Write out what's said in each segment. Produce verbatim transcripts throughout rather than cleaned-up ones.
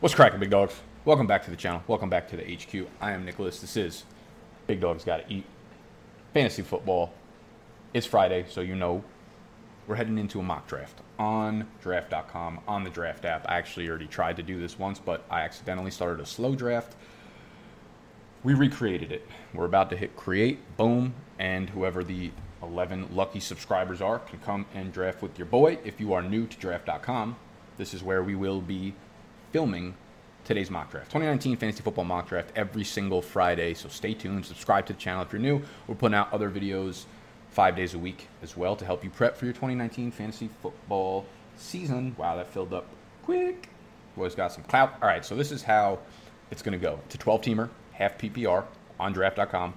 What's cracking, big dogs? Welcome back to the channel. Welcome back to the H Q. I am Nicholas. This is Big Dogs Gotta Eat Fantasy Football. It's Friday, so you know we're heading into a mock draft on draft dot com, on the draft app. I actually already tried to do this once, but I accidentally started a slow draft. We recreated it. We're about to hit create, boom, and whoever the eleven lucky subscribers are can come and draft with your boy. If you are new to draft dot com, this is where we will be filming today's mock draft, twenty nineteen fantasy football mock draft, every single Friday. So stay tuned, subscribe to the channel if you're new. We're putting out other videos five days a week as well to help you prep for your twenty nineteen fantasy football season. Wow, that filled up quick. Boys got some clout. All right, so this is how it's going to go. It's a twelve teamer, half P P R on draft dot com.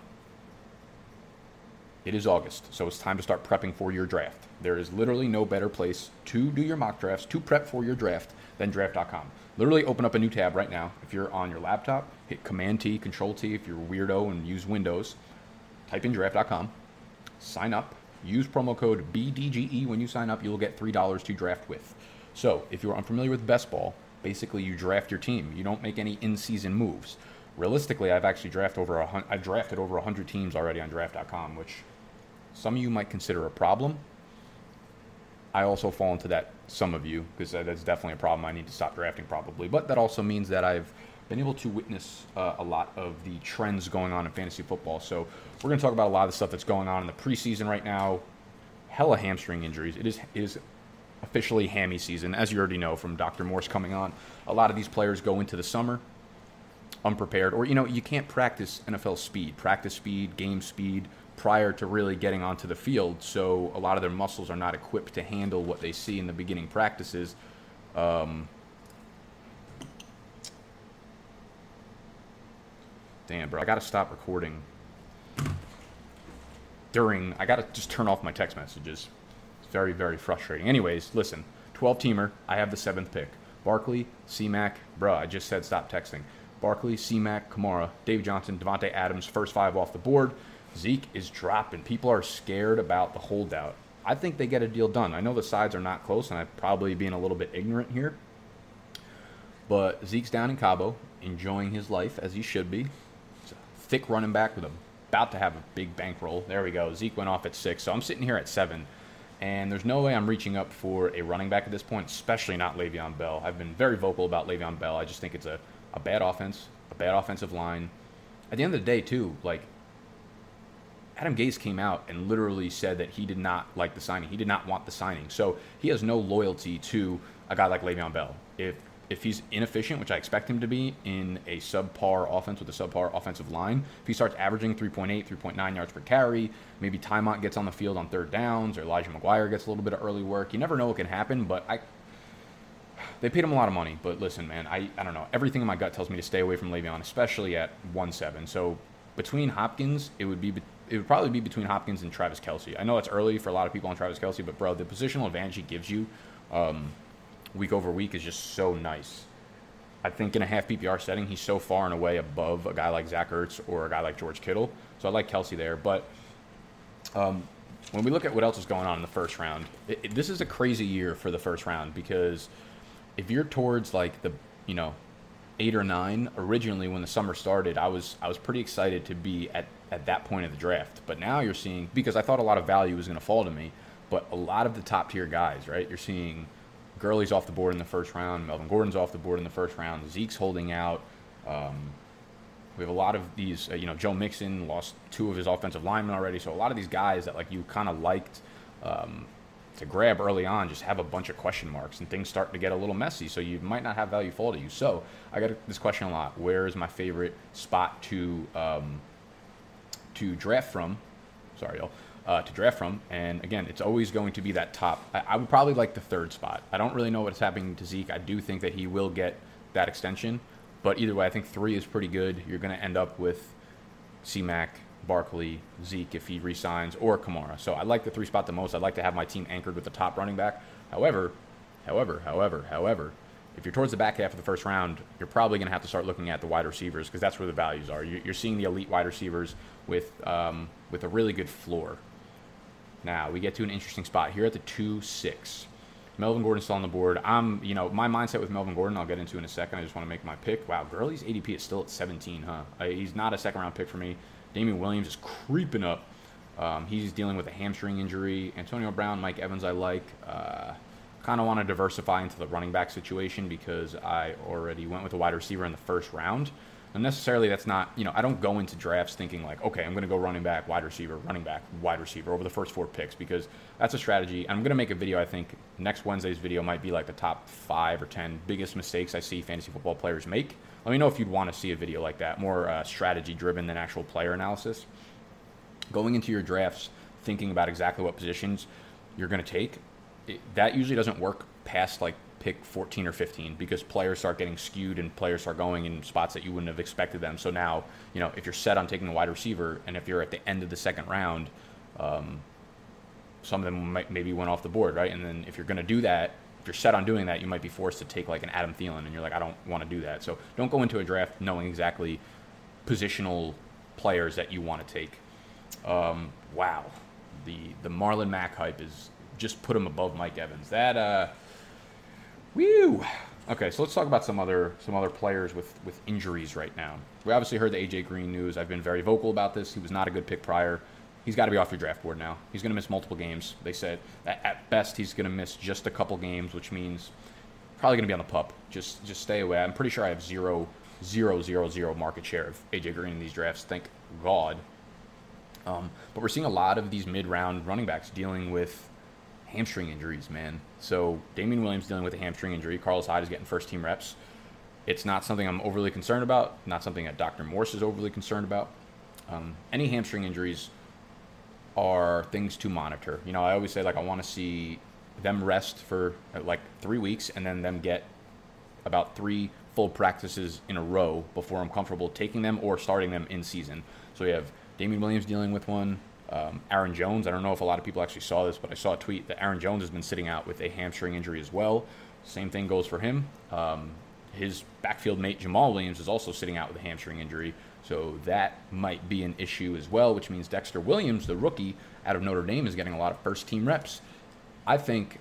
It is August, so it's time to start prepping for your draft. There is literally no better place to do your mock drafts, to prep for your draft, than draft dot com. Literally open up a new tab right now. If you're on your laptop, hit Command-T, Control-T if you're a weirdo and use Windows. Type in draft dot com, sign up, use promo code B D G E. When you sign up, you'll get three dollars to draft with. So if you're unfamiliar with best ball, basically you draft your team. You don't make any in-season moves. Realistically, I've actually drafted over a, I've drafted over one hundred teams already on draft dot com, which some of you might consider a problem. I also fall into that, some of you, because that's definitely a problem. I need to stop drafting probably. But that also means that I've been able to witness uh, a lot of the trends going on in fantasy football. So we're going to talk about a lot of the stuff that's going on in the preseason right now. Hella hamstring injuries. It is, it is officially hammy season, as you already know from Doctor Morse coming on. A lot of these players go into the summer unprepared. Or, you know, you can't practice N F L speed, practice speed, game speed, prior to really getting onto the field. So a lot of their muscles are not equipped to handle what they see in the beginning practices. Um, damn, bro. I got to stop recording during. I got to just turn off my text messages. It's very, very frustrating. Anyways, listen, twelve teamer. I have the seventh pick. Barkley, C Mac, bro. I just said stop texting. Barkley, C Mac, Kamara, Dave Johnson, Devontae Adams, first five off the board. Zeke is dropping. People are scared about the holdout. I think they get a deal done. I know the sides are not close, and I'm probably being a little bit ignorant here. But Zeke's down in Cabo, enjoying his life, as he should be. It's a thick running back with a, about to have a big bankroll. There we go. Zeke went off at six, so I'm sitting here at seven. And there's no way I'm reaching up for a running back at this point, especially not Le'Veon Bell. I've been very vocal about Le'Veon Bell. I just think it's a, a bad offense, a bad offensive line. At the end of the day, too, like, Adam Gase came out and literally said that he did not like the signing. He did not want the signing. So he has no loyalty to a guy like Le'Veon Bell. If if he's inefficient, which I expect him to be in a subpar offense with a subpar offensive line, if he starts averaging three point eight, three point nine yards per carry, maybe Tymont gets on the field on third downs or Elijah McGuire gets a little bit of early work. You never know what can happen, but I they paid him a lot of money. But listen, man, I, I don't know. Everything in my gut tells me to stay away from Le'Veon, especially at one seven. So between Hopkins, it would be... It would probably be between Hopkins and Travis Kelsey. I know that's early for a lot of people on Travis Kelsey, but, bro, the positional advantage he gives you um, week over week is just so nice. I think in a half P P R setting, he's so far and away above a guy like Zach Ertz or a guy like George Kittle. So I like Kelsey there. But um, when we look at what else is going on in the first round, it, it, this is a crazy year for the first round because if you're towards, like, the, you know, eight or nine, originally when the summer started, I was I was pretty excited to be at at that point of the draft. But now you're seeing, because I thought a lot of value was going to fall to me, but a lot of the top tier guys, right? You're seeing Gurley's off the board in the first round. Melvin Gordon's off the board in the first round. Zeke's holding out. Um, we have a lot of these, uh, you know, Joe Mixon lost two of his offensive linemen already. So a lot of these guys that like you kind of liked um, to grab early on just have a bunch of question marks and things start to get a little messy. So you might not have value fall to you. So I got this question a lot. Where is my favorite spot to, um, to draft from, sorry, y'all, uh, to draft from. And again, it's always going to be that top. I, I would probably like the third spot. I don't really know what's happening to Zeke. I do think that he will get that extension, but either way, I think three is pretty good. You're going to end up with C-Mac, Barkley, Zeke, if he resigns, or Kamara. So I like the three spot the most. I'd like to have my team anchored with the top running back. However, however, however, however, if you're towards the back half of the first round, you're probably going to have to start looking at the wide receivers because that's where the values are. You're seeing the elite wide receivers with um, with a really good floor. Now, we get to an interesting spot here at the two six. Melvin Gordon's still on the board. I'm, you know, my mindset with Melvin Gordon, I'll get into in a second. I just want to make my pick. Wow, Gurley's A D P is still at seventeen, huh? I, he's not a second-round pick for me. Damien Williams is creeping up. Um, he's dealing with a hamstring injury. Antonio Brown, Mike Evans I like. Uh, kind of want to diversify into the running back situation because I already went with a wide receiver in the first round. And necessarily that's not, you know, I don't go into drafts thinking like, okay, I'm going to go running back, wide receiver, running back, wide receiver over the first four picks because that's a strategy. I'm going to make a video, I think, next Wednesday's video might be like the top five or ten biggest mistakes I see fantasy football players make. Let me know if you'd want to see a video like that, more uh, strategy-driven than actual player analysis. Going into your drafts, thinking about exactly what positions you're going to take, it, that usually doesn't work past like pick fourteen or fifteen because players start getting skewed and players are going in spots that you wouldn't have expected them. So now, you know, if you're set on taking the wide receiver and if you're at the end of the second round, um, some of them might maybe went off the board, right? And then if you're going to do that, if you're set on doing that, you might be forced to take like an Adam Thielen and you're like, I don't want to do that. So don't go into a draft knowing exactly positional players that you want to take. Um, wow, the the Marlon Mack hype is just put him above Mike Evans. That uh, whew. Okay, so let's talk about some other some other players with with injuries right now. We obviously heard the A J Green news. I've been very vocal about this. He was not a good pick prior. He's got to be off your draft board now. He's going to miss multiple games. They said that at best he's going to miss just a couple games, which means probably going to be on the pup. Just just stay away. I'm pretty sure I have zero zero zero zero market share of A J Green in these drafts. Thank God. Um, but we're seeing a lot of these mid-round running backs dealing with hamstring injuries, man. So Damien Williams dealing with a hamstring injury. Carlos Hyde is getting first-team reps. It's not something I'm overly concerned about, not something that Doctor Morse is overly concerned about. Um, any hamstring injuries are things to monitor. You know, I always say, like, I want to see them rest for, like, three weeks and then them get about three full practices in a row before I'm comfortable taking them or starting them in season. So we have Damien Williams dealing with one. Um, Aaron Jones, I don't know if a lot of people actually saw this, but I saw a tweet that Aaron Jones has been sitting out with a hamstring injury as well. Same thing goes for him. Um, his backfield mate, Jamal Williams, is also sitting out with a hamstring injury. So that might be an issue as well, which means Dexter Williams, the rookie out of Notre Dame, is getting a lot of first-team reps. I think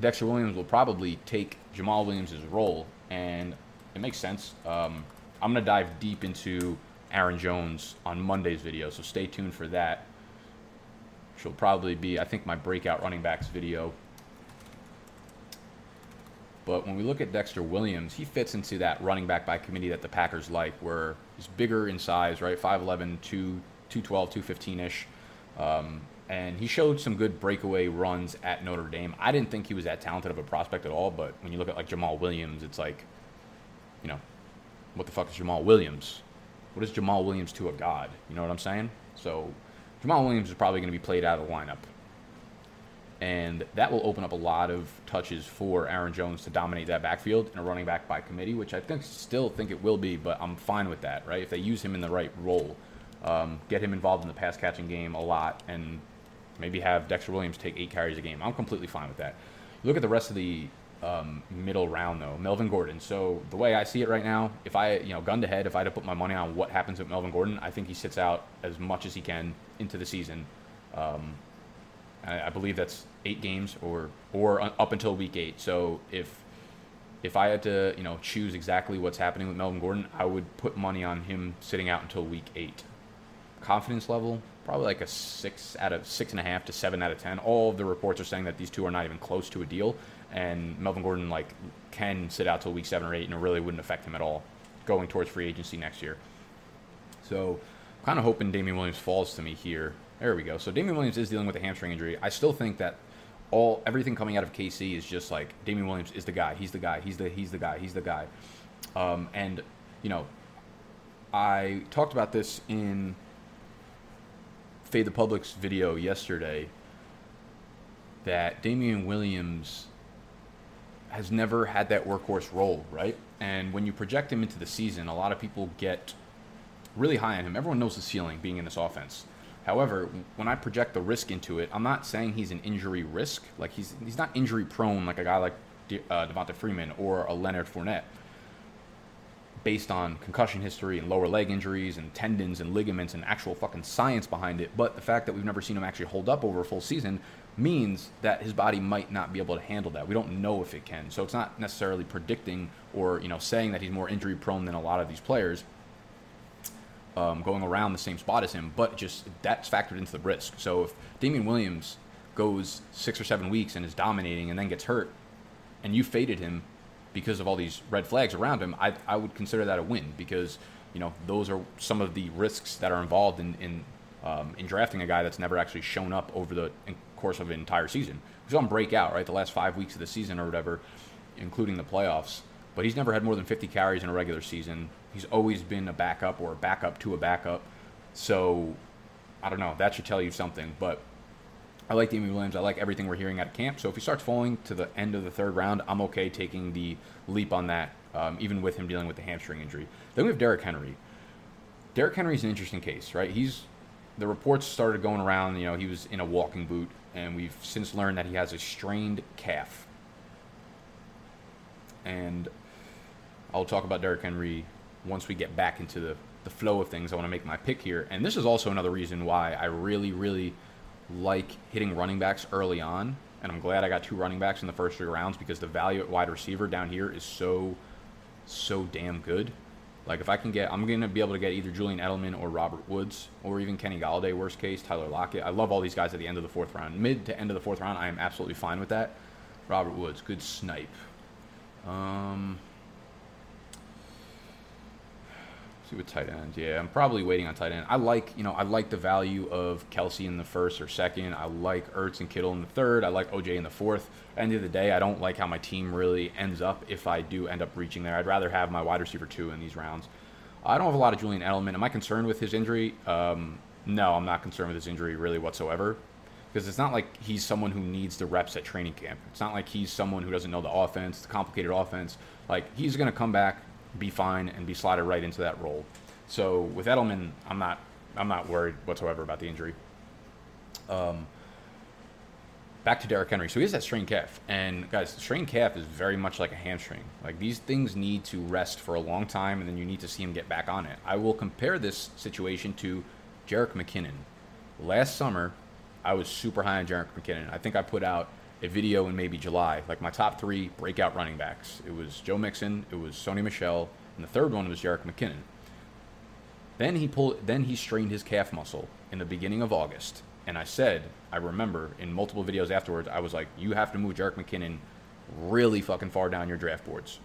Dexter Williams will probably take Jamal Williams' role, and it makes sense. Um, I'm going to dive deep into Aaron Jones on Monday's video, so stay tuned for that. She'll probably be, I think, my breakout running backs video. But when we look at Dexter Williams, he fits into that running back by committee that the Packers like, where he's bigger in size, right? five eleven, two twelve, two fifteen-ish. Um, and he showed some good breakaway runs at Notre Dame. I didn't think he was that talented of a prospect at all, but when you look at, like, Jamal Williams, it's like, you know, what the fuck is Jamal Williams? What is Jamal Williams to a god? You know what I'm saying? So Jamal Williams is probably going to be played out of the lineup. And that will open up a lot of touches for Aaron Jones to dominate that backfield in a running back by committee, which I think still think it will be, but I'm fine with that, right? If they use him in the right role, um, get him involved in the pass-catching game a lot, and maybe have Dexter Williams take eight carries a game. I'm completely fine with that. Look at the rest of the Um, middle round though, Melvin Gordon. So the way I see it right now, if I, you know, gun to head, if I had to put my money on what happens with Melvin Gordon, I think he sits out as much as he can into the season. Um, I, I believe that's eight games or or up until week eight. So if if I had to, you know, choose exactly what's happening with Melvin Gordon, I would put money on him sitting out until week eight. Confidence level, probably like a six out of six and a half to seven out of ten. All of the reports are saying that these two are not even close to a deal, and Melvin Gordon like can sit out till week seven or eight, and it really wouldn't affect him at all going towards free agency next year. So I'm kind of hoping Damien Williams falls to me here. There we go. So Damien Williams is dealing with a hamstring injury. I still think that all everything coming out of K C is just like Damien Williams is the guy. He's the guy. He's the he's the guy. He's the guy. Um, and you know, I talked about this in Fade the Public's video yesterday that Damien Williams has never had that workhorse role, right? And when you project him into the season, a lot of people get really high on him. Everyone knows the ceiling being in this offense. However, when I project the risk into it, I'm not saying he's an injury risk. Like he's he's not injury prone like a guy like De, uh, Devonta Freeman or a Leonard Fournette. based on concussion history and lower leg injuries and tendons and ligaments and actual fucking science behind it. But the fact that we've never seen him actually hold up over a full season means that his body might not be able to handle that. We don't know if it can. So it's not necessarily predicting or, you know, saying that he's more injury prone than a lot of these players um, going around the same spot as him, but just that's factored into the risk. So if Damien Williams goes six or seven weeks and is dominating and then gets hurt and you faded him because of all these red flags around him, I, I would consider that a win because, you know, those are some of the risks that are involved in, in, um, in drafting a guy that's never actually shown up over the course of an entire season. We saw him break out, right, the last five weeks of the season or whatever, including the playoffs. But he's never had more than fifty carries in a regular season. He's always been a backup or a backup to a backup. So, I don't know. That should tell you something. But I like Damien Williams. I like everything we're hearing out of camp. So if he starts falling to the end of the third round, I'm okay taking the leap on that, um, even with him dealing with the hamstring injury. Then we have Derrick Henry. Derrick Henry's an interesting case, right? He's the reports started going around, you know, he was in a walking boot, and we've since learned that he has a strained calf. And I'll talk about Derrick Henry once we get back into the, the flow of things. I want to make my pick here. And this is also another reason why I really, really like hitting running backs early on, and I'm glad I got two running backs in the first three rounds because the value at wide receiver down here is so, so damn good. Like if I can get, I'm going to be able to get either Julian Edelman or Robert Woods or even Kenny Galladay, worst case, Tyler Lockett. I love all these guys at the end of the fourth round. Mid to end of the fourth round, I am absolutely fine with that. Robert Woods, good snipe. Um, see what tight end. Yeah, I'm probably waiting on tight end. I like, you know, I like the value of Kelsey in the first or second. I like Ertz and Kittle in the third. I like O J in the fourth. End of the day, I don't like how my team really ends up if I do end up reaching there. I'd rather have my wide receiver two in these rounds. I don't have a lot of Julian Edelman. Am I concerned with his injury? Um, no, I'm not concerned with his injury really whatsoever because it's not like he's someone who needs the reps at training camp. It's not like he's someone who doesn't know the offense, the complicated offense. Like he's going to come back, be fine, and be slotted right into that role. So with Edelman, I'm not I'm not worried whatsoever about the injury. Um, back to Derrick Henry. So he has that strained calf. And guys, the strained calf is very much like a hamstring. Like these things need to rest for a long time, and then you need to see him get back on it. I will compare this situation to Jerick McKinnon. Last summer, I was super high on Jerick McKinnon. I think I put out a video in maybe July, like my top three breakout running backs. It was Joe Mixon, it was Sony Michel, and the third one was Jerick McKinnon. Then he pulled, then he strained his calf muscle in the beginning of August. And I said, I remember in multiple videos afterwards, I was like, you have to move Jerick McKinnon really fucking far down your draft boards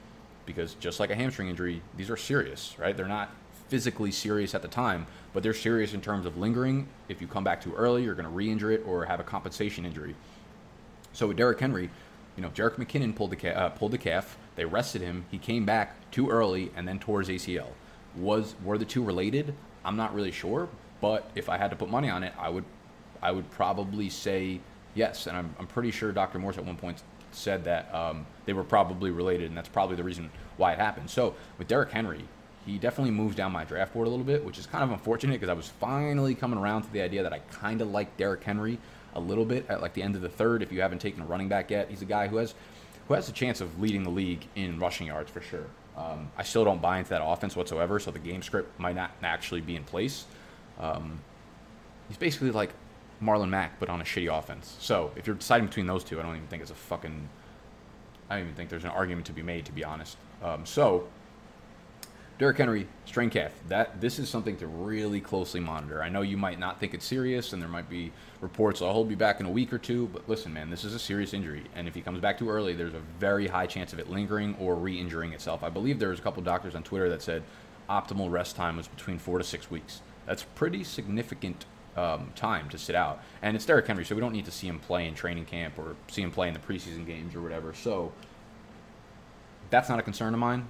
because just like a hamstring injury, these are serious, right? They're not physically serious at the time, but they're serious in terms of lingering. If you come back too early, you're going to re-injure it or have a compensation injury. So with Derrick Henry, you know, Jerick McKinnon pulled the, uh, pulled the calf. They rested him. He came back too early and then tore his A C L. Was, were the two related? I'm not really sure, but if I had to put money on it, I would I would probably say yes. And I'm, I'm pretty sure Doctor Morse at one point said that um, they were probably related, and that's probably the reason why it happened. So with Derrick Henry, he definitely moves down my draft board a little bit, which is kind of unfortunate because I was finally coming around to the idea that I kind of like Derrick Henry a little bit at like the end of the third. If you haven't taken a running back yet, he's a guy who has who has a chance of leading the league in rushing yards for sure. Um, I still don't buy into that offense whatsoever, so the game script might not actually be in place. Um, he's basically like Marlon Mack, but on a shitty offense. So if you're deciding between those two, I don't even think it's a fucking... I don't even think there's an argument to be made, to be honest. Um, so Derrick Henry, strained calf. That, this is something to really closely monitor. I know you might not think it's serious, and there might be reports, I'll be back in a week or two, but listen, man, this is a serious injury, and if he comes back too early, there's a very high chance of it lingering or re-injuring itself. I believe there was a couple doctors on Twitter that said optimal rest time was between four to six weeks. That's pretty significant um, time to sit out, and it's Derrick Henry, so we don't need to see him play in training camp or see him play in the preseason games or whatever, so that's not a concern of mine,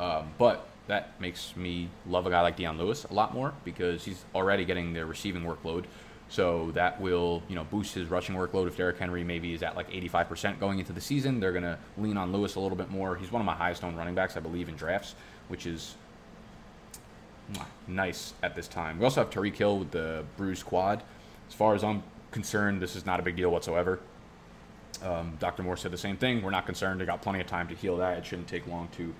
um, but... that makes me love a guy like Deion Lewis a lot more because he's already getting the receiving workload. So that will, you know, boost his rushing workload. If Derrick Henry maybe is at like eighty-five percent going into the season, they're going to lean on Lewis a little bit more. He's one of my highest owned running backs, I believe, in drafts, which is nice at this time. We also have Tyreek Hill with the bruised quad. As far as I'm concerned, this is not a big deal whatsoever. Um, Doctor Morse said the same thing. We're not concerned. They got plenty of time to heal that. It shouldn't take long to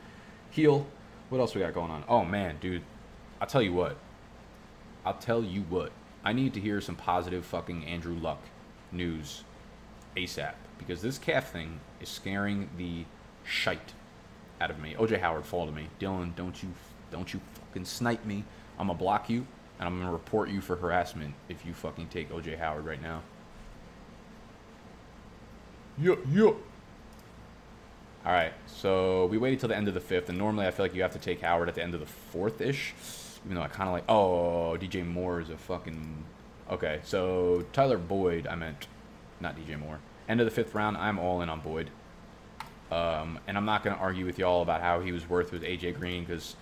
heal. What else we got going on? Oh, man, dude. I'll tell you what. I'll tell you what. I need to hear some positive fucking Andrew Luck news ASAP. Because this calf thing is scaring the shite out of me. O J Howard, fall to me. Dylan, don't you, don't you fucking snipe me. I'm going to block you, and I'm going to report you for harassment if you fucking take O J Howard right now. Yup, yeah, yup. Yeah. All right, so we waited till the end of the fifth, and normally I feel like you have to take Howard at the end of the fourth-ish, even though I kind of like, oh, D J Moore is a fucking, okay, so Tyler Boyd, I meant, not D J Moore. End of the fifth round, I'm all in on Boyd, um, and I'm not going to argue with y'all about how he was worth with A J Green, because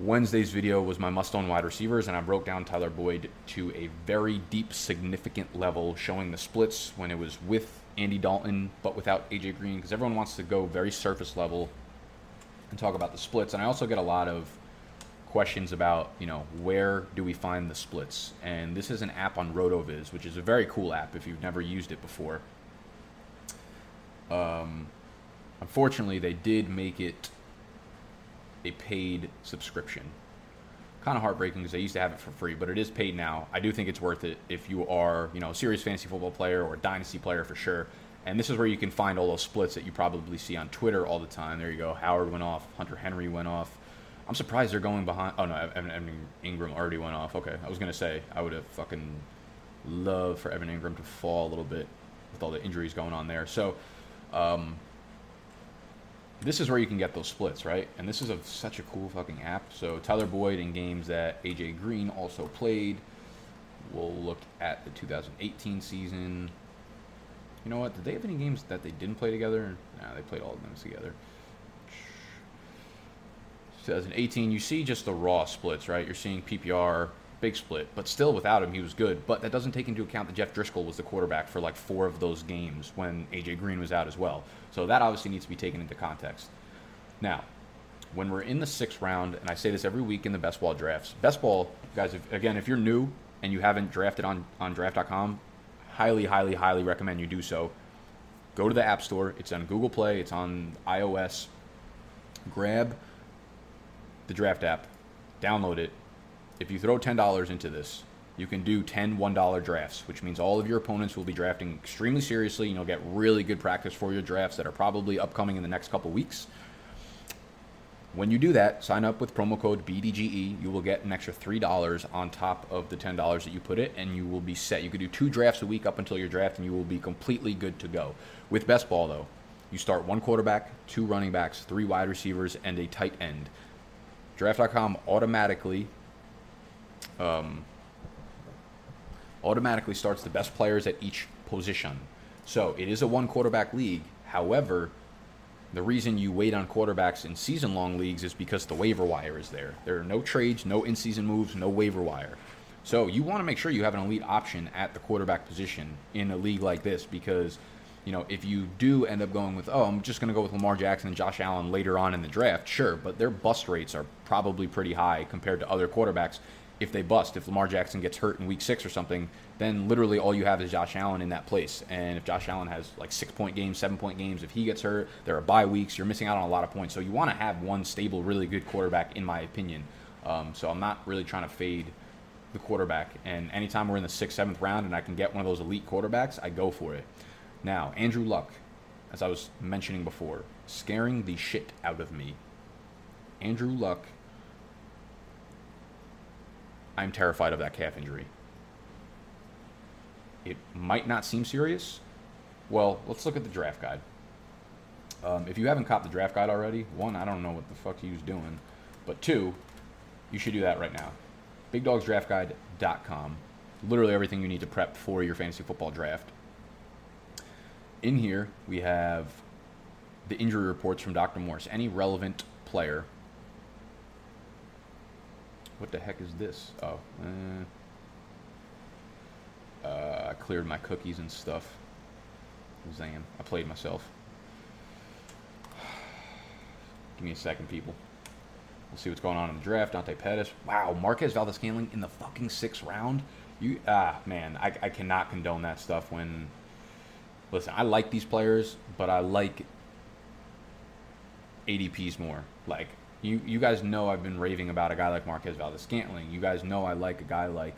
Wednesday's video was my must-own wide receivers, and I broke down Tyler Boyd to a very deep, significant level, showing the splits when it was with Andy Dalton, but without A J Green, because everyone wants to go very surface level and talk about the splits. And I also get a lot of questions about, you know, where do we find the splits? And this is an app on RotoViz, which is a very cool app if you've never used it before. Um, unfortunately, they did make it a paid subscription. Kind of heartbreaking because I used to have it for free, but it is paid now. I do think it's worth it if you are, you know, a serious fantasy football player or a dynasty player for sure. And this is where you can find all those splits that you probably see on Twitter all the time. There you go. Howard went off. Hunter Henry went off. I'm surprised they're going behind. Oh, no, Evan, Evan Ingram already went off. Okay, I was going to say I would have fucking loved for Evan Ingram to fall a little bit with all the injuries going on there. So, um... this is where you can get those splits, right? And this is a, such a cool fucking app. So Tyler Boyd in games that A J Green also played. We'll look at the two thousand eighteen season. You know what? Did they have any games that they didn't play together? No, they played all of them together. twenty eighteen, you see just the raw splits, right? You're seeing P P R, big split. But still, without him, he was good. But that doesn't take into account that Jeff Driscoll was the quarterback for like four of those games when A J Green was out as well. So that obviously needs to be taken into context. Now, when we're in the sixth round, and I say this every week in the best ball drafts, best ball, guys, if, again, if you're new and you haven't drafted on, on draft dot com, highly, highly, highly recommend you do so. Go to the App Store. It's on Google Play. It's on iOS. Grab the draft app. Download it. If you throw ten dollars into this, you can do ten one dollar drafts, which means all of your opponents will be drafting extremely seriously, and you'll get really good practice for your drafts that are probably upcoming in the next couple weeks. When you do that, sign up with promo code B D G E. You will get an extra three dollars on top of the ten dollars that you put in, and you will be set. You could do two drafts a week up until your draft, and you will be completely good to go. With best ball, though, you start one quarterback, two running backs, three wide receivers, and a tight end. draft dot com automatically... Um, automatically starts the best players at each position. So it is a one quarterback league. However, the reason you wait on quarterbacks in season long leagues is because the waiver wire is there. There are no trades, no in-season moves, no waiver wire. So you want to make sure you have an elite option at the quarterback position in a league like this, because, you know, if you do end up going with, oh, I'm just going to go with Lamar Jackson and Josh Allen later on in the draft, sure, but their bust rates are probably pretty high compared to other quarterbacks. If they bust, if Lamar Jackson gets hurt in week six or something, then literally all you have is Josh Allen in that place. And if Josh Allen has like six-point games, seven-point games, if he gets hurt, there are bye weeks. You're missing out on a lot of points. So you want to have one stable, really good quarterback, in my opinion. Um, so I'm not really trying to fade the quarterback. And anytime we're in the sixth, seventh round and I can get one of those elite quarterbacks, I go for it. Now, Andrew Luck, as I was mentioning before, scaring the shit out of me. Andrew Luck... I'm terrified of that calf injury. It might not seem serious. Well, let's look at the draft guide. Um, if you haven't caught the draft guide already, one, I don't know what the fuck he was doing. But two, you should do that right now. big dogs draft guide dot com. Literally everything you need to prep for your fantasy football draft. In here, we have the injury reports from Doctor Morse. Any relevant player... What the heck is this? Oh, eh. uh, I cleared my cookies and stuff. Zam, I played myself. Give me a second, people. We'll see what's going on in the draft. Dante Pettis. Wow, Marquez Valdez-Scantling in the fucking sixth round. You ah man, I, I cannot condone that stuff. When listen, I like these players, but I like A D Ps more. Like You you guys know I've been raving about a guy like Marquez Valdez-Scantling. You guys know I like a guy like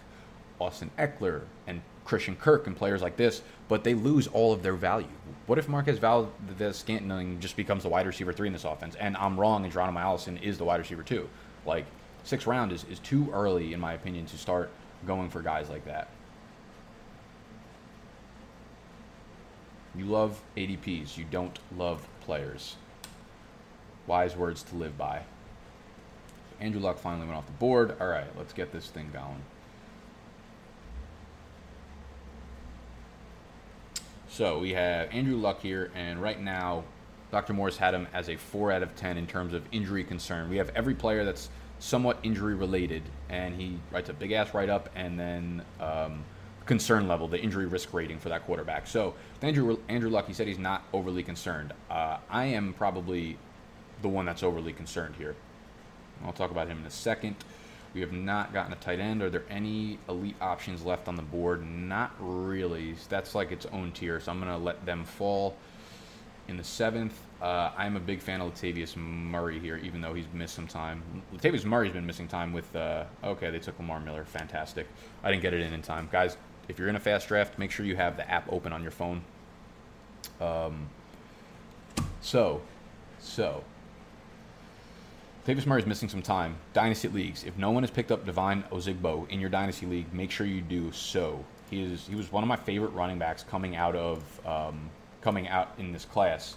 Austin Eckler and Christian Kirk and players like this, but they lose all of their value. What if Marquez Valdez-Scantling just becomes the wide receiver three in this offense? And I'm wrong, and Geronimo Allison is the wide receiver two. Like, sixth round is, is too early, in my opinion, to start going for guys like that. You love A D Ps. You don't love players. Wise words to live by. Andrew Luck finally went off the board. All right, let's get this thing going. So we have Andrew Luck here, and right now, Doctor Morse had him as a four out of ten in terms of injury concern. We have every player that's somewhat injury-related, and he writes a big-ass write-up, and then um, concern level, the injury risk rating for that quarterback. So with Andrew, Andrew Luck, he said he's not overly concerned. Uh, I am probably the one that's overly concerned here. I'll talk about him in a second. We have not gotten a tight end. Are there any elite options left on the board? Not really. That's like its own tier, so I'm going to let them fall in the seventh. Uh, I'm a big fan of Latavius Murray here, even though he's missed some time. Latavius Murray's been missing time with... Uh, okay, they took Lamar Miller. Fantastic. I didn't get it in in time. Guys, if you're in a fast draft, make sure you have the app open on your phone. Um, so, so... Latavius Murray is missing some time. Dynasty leagues. If no one has picked up Divine Ozigbo in your dynasty league, make sure you do so. He is he was one of my favorite running backs coming out of um, coming out in this class.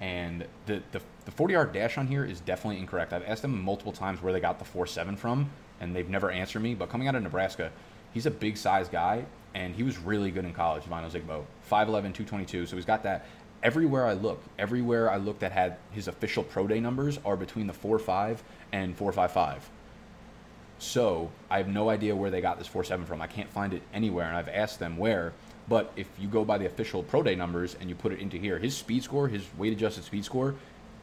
And the the the forty-yard dash on here is definitely incorrect. I've asked them multiple times where they got the four seven from, and they've never answered me. But coming out of Nebraska, he's a big size guy, and he was really good in college. Divine Ozigbo, five eleven, two twenty-two. So he's got that. Everywhere I look, everywhere I look that had his official pro day numbers are between the four five and four five five. So I have no idea where they got this four seven from. I can't find it anywhere, and I've asked them where. But if you go by the official pro day numbers and you put it into here, his speed score, his weight-adjusted speed score,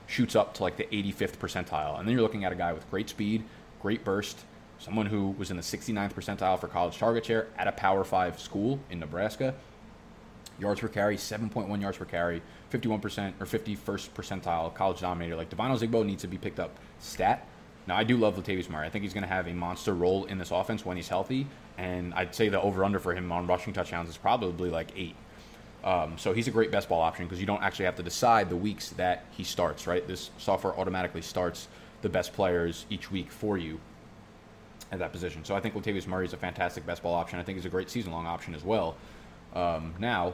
shoots up to like the eighty-fifth percentile. And then you're looking at a guy with great speed, great burst, someone who was in the sixty-ninth percentile for college target share at a Power five school in Nebraska. Yards per carry, seven point one yards per carry, fifty-one percent or fifty-first percentile college denominator. Like, Divine Ozigbo needs to be picked up stat. Now, I do love Latavius Murray. I think he's going to have a monster role in this offense when he's healthy. And I'd say the over-under for him on rushing touchdowns is probably like eight. Um, so he's a great best ball option because you don't actually have to decide the weeks that he starts, right? This software automatically starts the best players each week for you at that position. So I think Latavius Murray is a fantastic best ball option. I think he's a great season-long option as well. Um, now,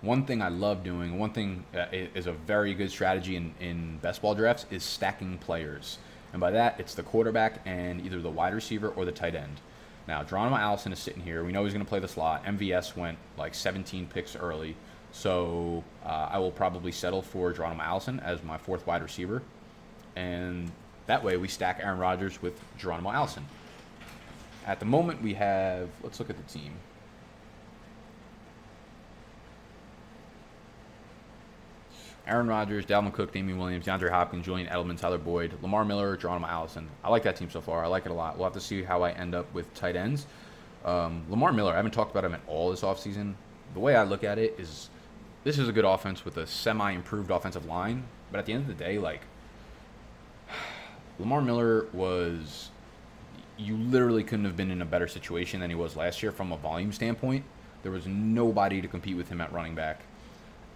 one thing I love doing, one thing uh, is a very good strategy in, in best ball drafts is stacking players. And by that, it's the quarterback and either the wide receiver or the tight end. Now, Geronimo Allison is sitting here. We know he's going to play the slot. M V S went like seventeen picks early. So uh, I will probably settle for Geronimo Allison as my fourth wide receiver. And that way we stack Aaron Rodgers with Geronimo Allison. At the moment we have, let's look at the team. Aaron Rodgers, Dalvin Cook, Damien Williams, DeAndre Hopkins, Julian Edelman, Tyler Boyd, Lamar Miller, Geronimo Allison. I like that team so far. I like it a lot. We'll have to see how I end up with tight ends. Um, Lamar Miller, I haven't talked about him at all this offseason. The way I look at it is this is a good offense with a semi-improved offensive line. But at the end of the day, like, Lamar Miller was, you literally couldn't have been in a better situation than he was last year from a volume standpoint. There was nobody to compete with him at running back.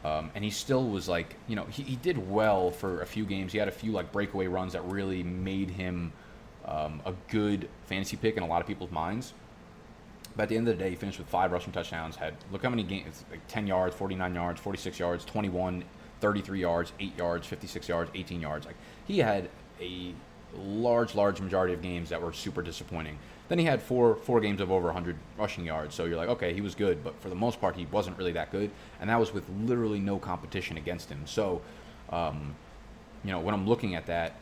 Um, and he still was like, you know, he, he did well for a few games. He had a few, like, breakaway runs that really made him um, a good fantasy pick in a lot of people's minds. But at the end of the day, he finished with five rushing touchdowns. Had, look how many games, like ten yards, forty-nine yards, forty-six yards, twenty-one, thirty-three yards, eight yards, fifty-six yards, eighteen yards. Like, he had a large, large majority of games that were super disappointing. Then he had four four games of over one hundred rushing yards. So you're like, okay, he was good. But for the most part, he wasn't really that good. And that was with literally no competition against him. So, um, you know, when I'm looking at that,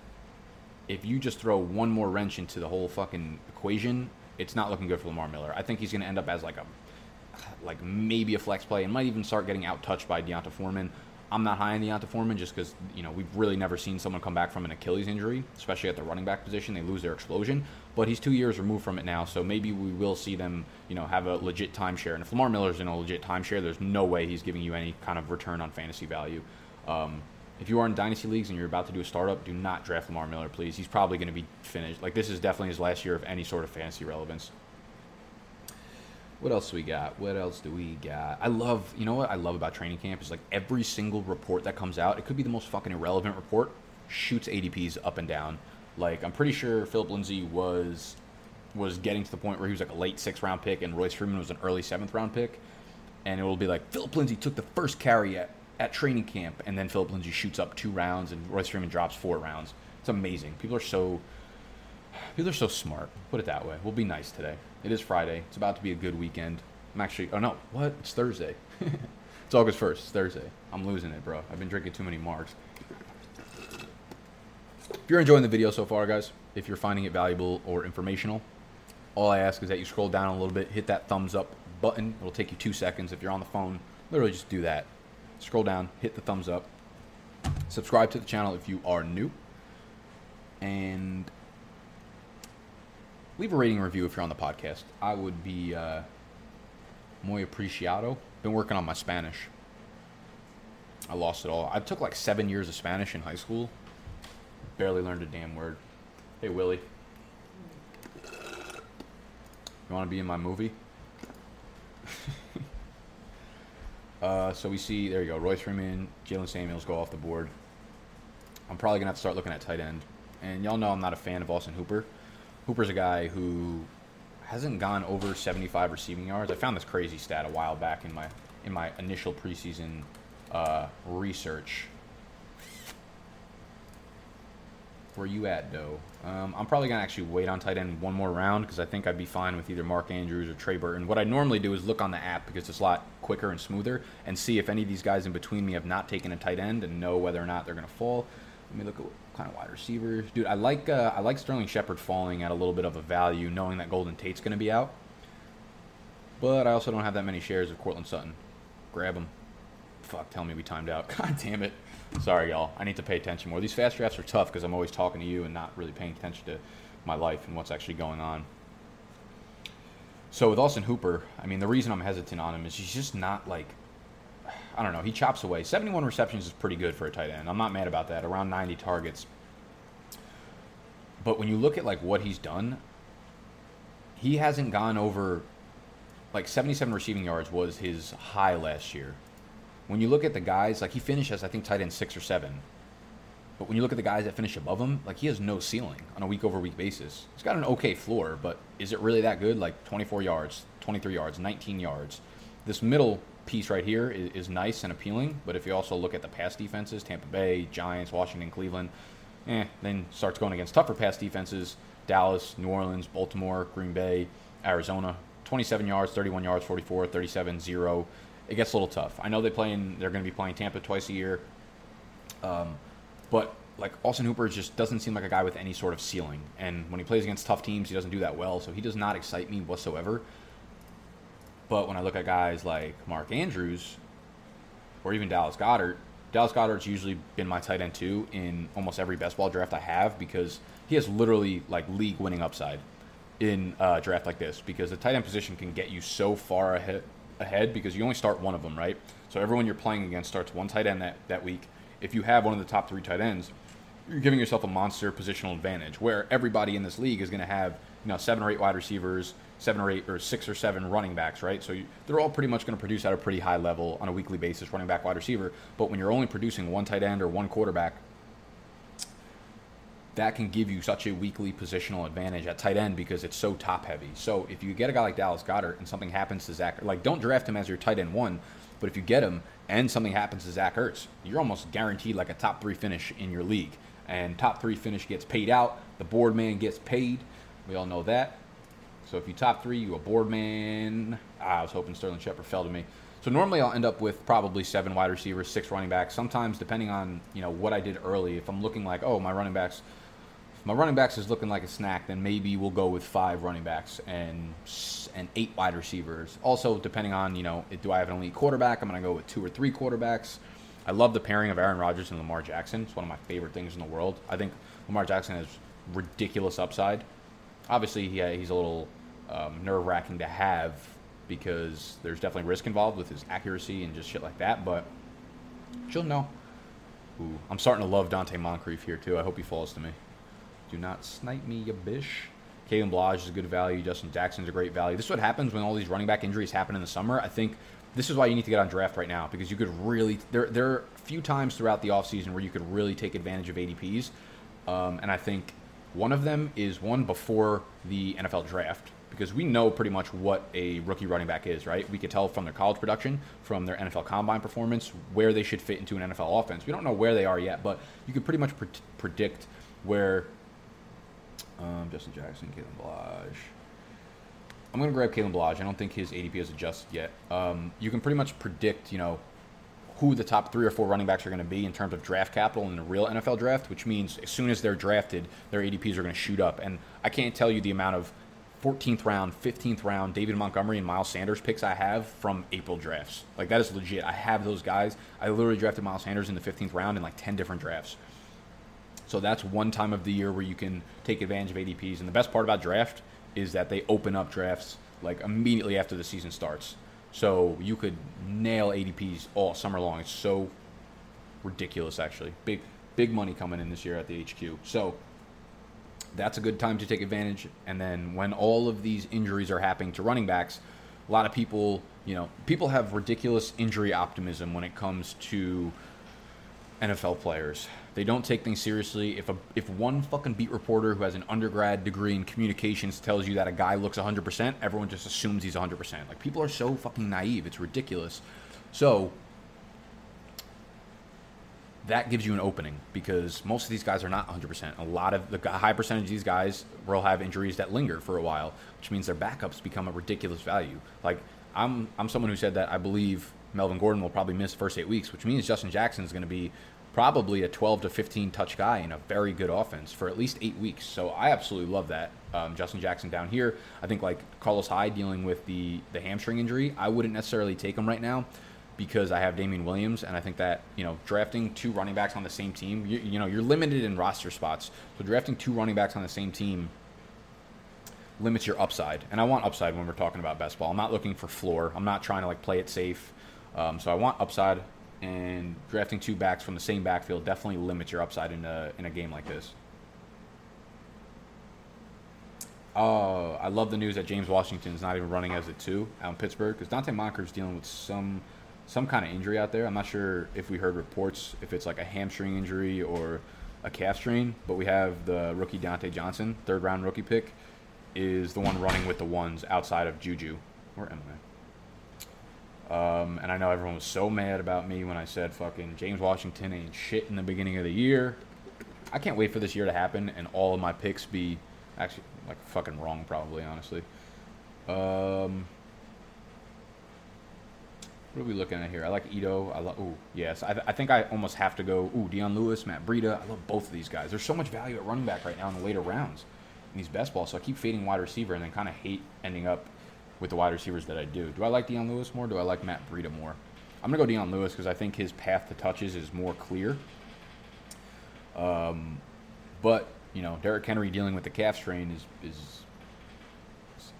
if you just throw one more wrench into the whole fucking equation, it's not looking good for Lamar Miller. I think he's going to end up as like a, like maybe a flex play and might even start getting out-touched by Deonta Foreman. I'm not high on Deonta Foreman just because, you know, we've really never seen someone come back from an Achilles injury, especially at the running back position. They lose their explosion. But he's two years removed from it now, so maybe we will see them, you know, have a legit timeshare. And if Lamar Miller's in a legit timeshare, there's no way he's giving you any kind of return on fantasy value. Um, if you are in dynasty leagues and you're about to do a startup, do not draft Lamar Miller, please. He's probably going to be finished. Like, this is definitely his last year of any sort of fantasy relevance. What else we got? What else do we got? I love, you know what I love about training camp is, like, every single report that comes out, it could be the most fucking irrelevant report, shoots A D Ps up and down. Like, I'm pretty sure Philip Lindsay was was getting to the point where he was, like, a late sixth-round pick, and Royce Freeman was an early seventh-round pick. And it will be like, Philip Lindsay took the first carry at, at training camp, and then Philip Lindsay shoots up two rounds, and Royce Freeman drops four rounds. It's amazing. People are so... People are so smart. Put it that way. We'll be nice today. It is Friday. It's about to be a good weekend. I'm actually... Oh, no. What? It's Thursday. It's August first. It's Thursday. I'm losing it, bro. I've been drinking too many marks. If you're enjoying the video so far, guys, if you're finding it valuable or informational, all I ask is that you scroll down a little bit, hit that thumbs up button. It'll take you two seconds. If you're on the phone, literally just do that. Scroll down, hit the thumbs up. Subscribe to the channel if you are new. And... leave a rating and review if you're on the podcast. I would be uh, muy apreciado. Been working on my Spanish. I lost it all. I took like seven years of Spanish in high school. Barely learned a damn word. Hey, Willie. You want to be in my movie? uh, so we see, there you go, Royce Freeman, Jalen Samuels go off the board. I'm probably going to have to start looking at tight end. And y'all know I'm not a fan of Austin Hooper. Hooper's a guy who hasn't gone over seventy-five receiving yards. I found this crazy stat a while back in my in my initial preseason uh, research. Where you at, though? Um, I'm probably going to actually wait on tight end one more round because I think I'd be fine with either Mark Andrews or Trey Burton. What I normally do is look on the app because it's a lot quicker and smoother and see if any of these guys in between me have not taken a tight end and know whether or not they're going to fall. Let me look at what kind of wide receivers. Dude, I like uh, I like Sterling Shepard falling at a little bit of a value, knowing that Golden Tate's going to be out. But I also don't have that many shares of Cortland Sutton. Grab him. Fuck, tell me we timed out. God damn it. Sorry, y'all. I need to pay attention more. These fast drafts are tough because I'm always talking to you and not really paying attention to my life and what's actually going on. So with Austin Hooper, I mean, the reason I'm hesitant on him is he's just not like... I don't know. He chops away. seventy-one receptions is pretty good for a tight end. I'm not mad about that. Around ninety targets. But when you look at like what he's done, he hasn't gone over like seventy-seven receiving yards was his high last year. When you look at the guys, like he finished as I think tight end six or seven. But when you look at the guys that finish above him, like he has no ceiling on a week over week basis. He's got an okay floor, but is it really that good? Like twenty-four yards, twenty-three yards, nineteen yards. This middle piece right here is, is nice and appealing, but if you also look at the pass defenses, Tampa Bay, Giants, Washington, Cleveland, eh, then starts going against tougher pass defenses, Dallas, New Orleans, Baltimore, Green Bay, Arizona, twenty-seven yards, thirty-one yards, forty-four, thirty-seven, zero. It gets a little tough. I know they play in, they're going to be playing Tampa twice a year, um, but like Austin Hooper just doesn't seem like a guy with any sort of ceiling, and when he plays against tough teams, he doesn't do that well, so he does not excite me whatsoever. But when I look at guys like Mark Andrews or even Dallas Goedert, Dallas Goedert's usually been my tight end too in almost every best ball draft I have because he has literally like league-winning upside in a draft like this because the tight end position can get you so far ahead, ahead because you only start one of them, right? So everyone you're playing against starts one tight end that, that week. If you have one of the top three tight ends, you're giving yourself a monster positional advantage where everybody in this league is going to have, you know, seven or eight wide receivers, seven or eight or six or seven running backs, right? So you, they're all pretty much going to produce at a pretty high level on a weekly basis, running back, wide receiver. But when you're only producing one tight end or one quarterback, that can give you such a weekly positional advantage at tight end because it's so top heavy. So if you get a guy like Dallas Goedert and something happens to Zach, like don't draft him as your tight end one, but if you get him and something happens to Zach Ertz, you're almost guaranteed like a top three finish in your league. And top three finish gets paid out. The board man gets paid. We all know that. So if you top three, you a board man. Ah, I was hoping Sterling Shepard fell to me. So normally I'll end up with probably seven wide receivers, six running backs. Sometimes depending on, you know, what I did early, if I'm looking like, oh, my running backs, if my running backs is looking like a snack, then maybe we'll go with five running backs and and eight wide receivers. Also depending on, you know, do I have an elite quarterback? I'm going to go with two or three quarterbacks. I love the pairing of Aaron Rodgers and Lamar Jackson. It's one of my favorite things in the world. I think Lamar Jackson has ridiculous upside. Obviously, yeah, he's a little um, nerve-wracking to have because there's definitely risk involved with his accuracy and just shit like that, but you'll know. Ooh, I'm starting to love Dante Moncrief here, too. I hope he falls to me. Do not snipe me, you bish. Kalen Blage is a good value. Justin Jackson's a great value. This is what happens when all these running back injuries happen in the summer. I think this is why you need to get on draft right now, because you could really – there there are few times throughout the offseason where you could really take advantage of A D Ps, um, and I think one of them is one before the N F L draft, because we know pretty much what a rookie running back is, right? We could tell from their college production, from their N F L combine performance, where they should fit into an N F L offense. We don't know where they are yet, but you could pretty much pre predict where – Um, Justin Jackson, Kalen Blage. I'm going to grab Kalen Blage. I don't think his A D P has adjusted yet. Um, you can pretty much predict, you know, who the top three or four running backs are going to be in terms of draft capital in the real N F L draft, which means as soon as they're drafted, their A D Ps are going to shoot up. And I can't tell you the amount of fourteenth round, fifteenth round, David Montgomery and Miles Sanders picks I have from April drafts. Like, that is legit. I have those guys. I literally drafted Miles Sanders in the fifteenth round in like ten different drafts. So that's one time of the year where you can take advantage of A D Ps. And the best part about draft is that they open up drafts like immediately after the season starts. So you could nail A D Ps all summer long. It's so ridiculous, actually. Big, big money coming in this year at the H Q. So that's a good time to take advantage. And then when all of these injuries are happening to running backs, a lot of people, you know, people have ridiculous injury optimism when it comes to N F L players. They don't take things seriously. If a if one fucking beat reporter who has an undergrad degree in communications tells you that a guy looks one hundred percent, everyone just assumes he's one hundred percent. Like, people are so fucking naive. It's ridiculous. So that gives you an opening, because most of these guys are not one hundred percent. A lot of the high percentage of these guys will have injuries that linger for a while, which means their backups become a ridiculous value. Like, I'm I'm someone who said that I believe Melvin Gordon will probably miss the first eight weeks, which means Justin Jackson is going to be probably a twelve to fifteen touch guy in a very good offense for at least eight weeks. So I absolutely love that. Um, Justin Jackson down here, I think like Carlos Hyde dealing with the, the hamstring injury, I wouldn't necessarily take him right now because I have Damien Williams, and I think that, you know, drafting two running backs on the same team, you, you know, you're limited in roster spots. So drafting two running backs on the same team limits your upside. And I want upside when we're talking about best ball. I'm not looking for floor. I'm not trying to like play it safe. Um, so I want upside, and drafting two backs from the same backfield definitely limits your upside in a, in a game like this. Oh, I love the news that James Washington's not even running as a two out in Pittsburgh, because Dante Moncrief's dealing with some some kind of injury out there. I'm not sure if we heard reports if it's like a hamstring injury or a calf strain, but we have the rookie Dante Johnson, third round rookie pick, is the one running with the ones outside of Juju or Emma. Um, and I know everyone was so mad about me when I said fucking James Washington ain't shit in the beginning of the year. I can't wait for this year to happen and all of my picks be actually like fucking wrong, probably, honestly. Um, what are we looking at here? I like Ito. I love. Ooh, yes. I, th I think I almost have to go. Ooh, Deion Lewis, Matt Breida. I love both of these guys. There's so much value at running back right now in the later rounds in these best balls. So I keep fading wide receiver and then kind of hate ending up with the wide receivers that I do. Do I like Deion Lewis more? Do I like Matt Breida more? I'm going to go Deion Lewis because I think his path to touches is more clear. Um, but, you know, Derrick Henry dealing with the calf strain is, is,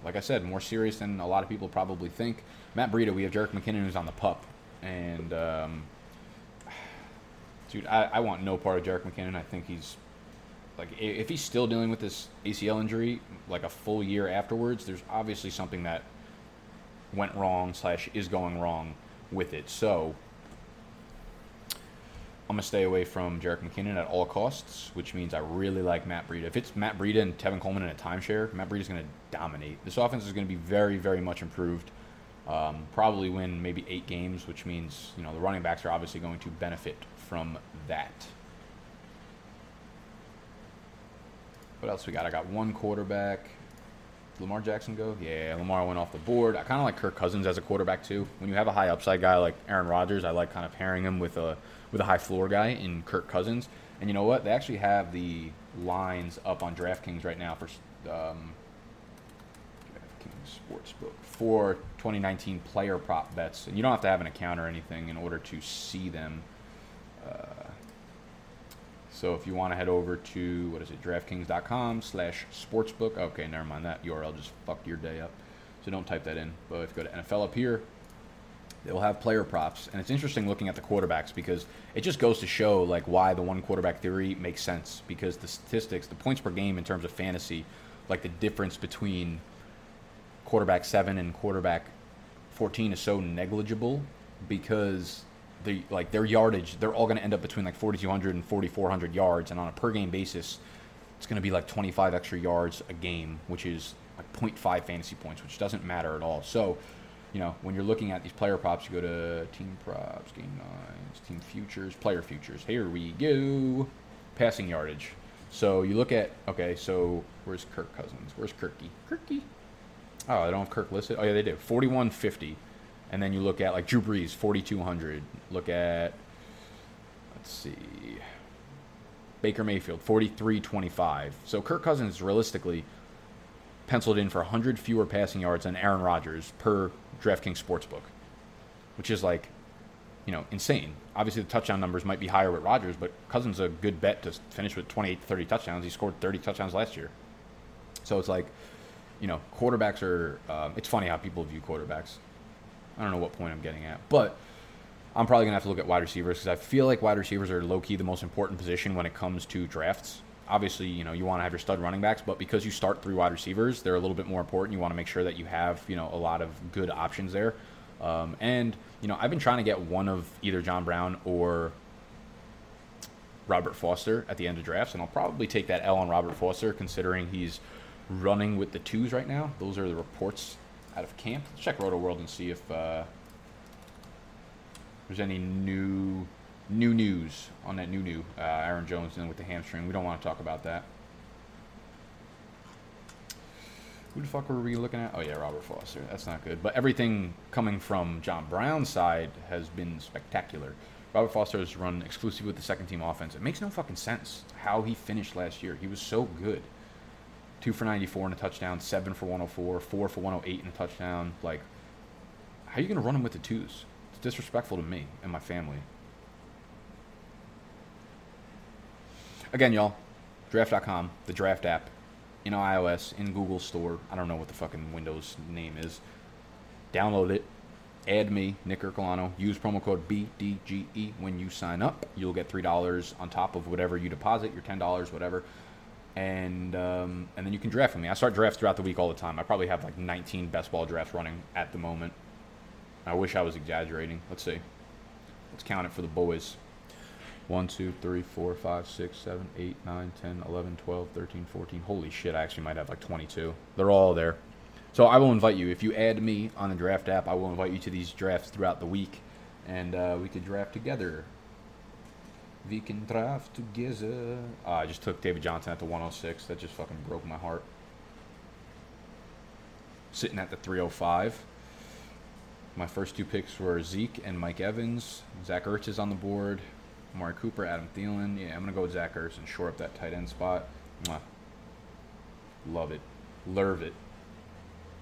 like I said, more serious than a lot of people probably think. Matt Breida, we have Jerick McKinnon who's on the pup. And, um, dude, I, I want no part of Jerick McKinnon. I think he's, like, if he's still dealing with this A C L injury, like, a full year afterwards, there's obviously something that went wrong slash is going wrong with it. So I'm going to stay away from Jerick McKinnon at all costs, which means I really like Matt Breida. If it's Matt Breida and Tevin Coleman in a timeshare, Matt Breida's going to dominate. This offense is going to be very, very much improved. Um, probably win maybe eight games, which means, you know, the running backs are obviously going to benefit from that. What else we got? I got one quarterback. Did Lamar Jackson go? Yeah, Lamar went off the board. I kind of like Kirk Cousins as a quarterback too. When you have a high upside guy like Aaron Rodgers, I like kind of pairing him with a with a high floor guy in Kirk Cousins. And you know what? They actually have the lines up on DraftKings right now for um, DraftKings Sportsbook for twenty nineteen player prop bets. And you don't have to have an account or anything in order to see them. Uh, So if you want to head over to, what is it, DraftKings.com slash sportsbook. Okay, never mind. That U R L just fucked your day up. So don't type that in. But if you go to N F L up here, It will have player props. And it's interesting looking at the quarterbacks because it just goes to show like why the one quarterback theory makes sense, because the statistics, the points per game in terms of fantasy, like the difference between quarterback seven and quarterback fourteen is so negligible because the like their yardage, they're all going to end up between like forty-two hundred and forty-four hundred yards. And on a per game basis, it's going to be like twenty-five extra yards a game, which is like zero point five fantasy points, which doesn't matter at all. So, you know, when you're looking at these player props, you go to team props, game nines, team futures, player futures. Here we go. Passing yardage. So you look at, okay, so where's Kirk Cousins? Where's Kirky? Kirky. Oh, they don't have Kirk listed. Oh, yeah, they do. forty-one fifty. And then you look at, like, Drew Brees, forty-two hundred. Look at, let's see, Baker Mayfield, forty-three twenty-five. So Kirk Cousins realistically penciled in for one hundred fewer passing yards than Aaron Rodgers per DraftKings Sportsbook, which is, like, you know, insane. Obviously, the touchdown numbers might be higher with Rodgers, but Cousins is a good bet to finish with twenty-eight to thirty touchdowns. He scored thirty touchdowns last year. So it's like, you know, quarterbacks are um, – it's funny how people view quarterbacks. I don't know what point I'm getting at, but I'm probably going to have to look at wide receivers because I feel like wide receivers are low-key the most important position when it comes to drafts. Obviously, you know, you want to have your stud running backs, but because you start three wide receivers, they're a little bit more important. You want to make sure that you have, you know, a lot of good options there. Um, and, you know, I've been trying to get one of either John Brown or Robert Foster at the end of drafts, and I'll probably take that L on Robert Foster considering he's running with the twos right now. Those are the reports out of camp. Let's check RotoWorld and see if uh, there's any new... New news on that new new uh, Aaron Jones in with the hamstring. We don't want to talk about that. Who the fuck were we looking at? Oh, yeah, Robert Foster. That's not good. But everything coming from John Brown's side has been spectacular. Robert Foster has run exclusively with the second-team offense. It makes no fucking sense how he finished last year. He was so good. two for ninety-four in a touchdown, seven for one oh four, four for one oh eight in a touchdown. Like, how are you going to run him with the twos? It's disrespectful to me and my family. Again, y'all, draft dot com, the draft app, in iOS, in Google Store. I don't know what the fucking Windows name is. Download it. Add me, Nick Ercolano. Use promo code B D G E when you sign up. You'll get three dollars on top of whatever you deposit, your ten dollars, whatever. And um, and then you can draft with me. I start drafts throughout the week all the time. I probably have like nineteen best ball drafts running at the moment. I wish I was exaggerating. Let's see. Let's count it for the boys. one, two, three, four, five, six, seven, eight, nine, ten, eleven, twelve, thirteen, fourteen. Holy shit, I actually might have like twenty-two. They're all there. So I will invite you. If you add me on the draft app, I will invite you to these drafts throughout the week. And uh, we could draft together. We can draft together. Uh, I just took David Johnson at the one oh six. That just fucking broke my heart. Sitting at the three oh five. My first two picks were Zeke and Mike Evans. Zach Ertz is on the board. Amari Cooper, Adam Thielen. Yeah, I'm going to go with Zach Ertz and shore up that tight end spot. Mwah. Love it. Lerve it.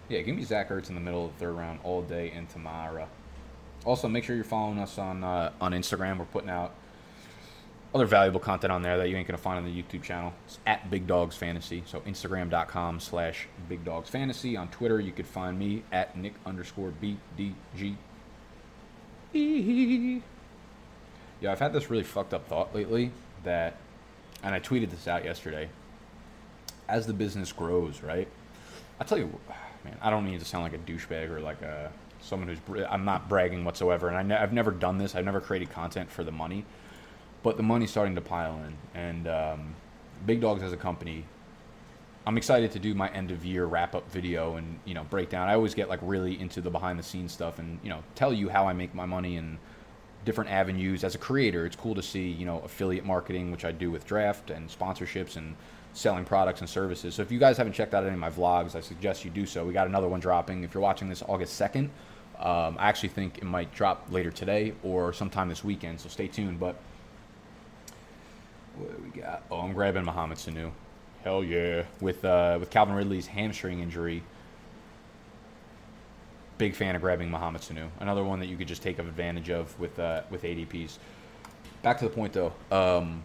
Yeah, give me Zach Ertz in the middle of the third round all day and tomorrow. Also, make sure you're following us on uh, on Instagram. We're putting out other valuable content on there that you ain't going to find on the YouTube channel. It's at Big Dogs Fantasy. So Instagram.com slash Big Dogs Fantasy. On Twitter, you could find me at Nick underscore B D G E. Yeah, I've had this really fucked up thought lately that, and I tweeted this out yesterday, as the business grows, right? I tell you, man, I don't need to sound like a douchebag or like a, someone who's, I'm not bragging whatsoever, and I ne- I've never done this, I've never created content for the money, but the money's starting to pile in, and um, Big Dogs as a company, I'm excited to do my end of year wrap up video and, you know, breakdown. I always get like really into the behind the scenes stuff and, you know, tell you how I make my money and different avenues as a creator. It's cool to see, you know, affiliate marketing, which I do with draft and sponsorships and selling products and services. So if you guys haven't checked out any of my vlogs, I suggest you do so. We got another one dropping. If you're watching this August second, um, I actually think it might drop later today or sometime this weekend. So stay tuned. But what do we got? Oh, I'm grabbing Mohamed Sanu. Hell yeah. With, uh, with Calvin Ridley's hamstring injury, big fan of grabbing Mohamed Sanu. Another one that you could just take advantage of with uh, with A D Ps. Back to the point, though. Um,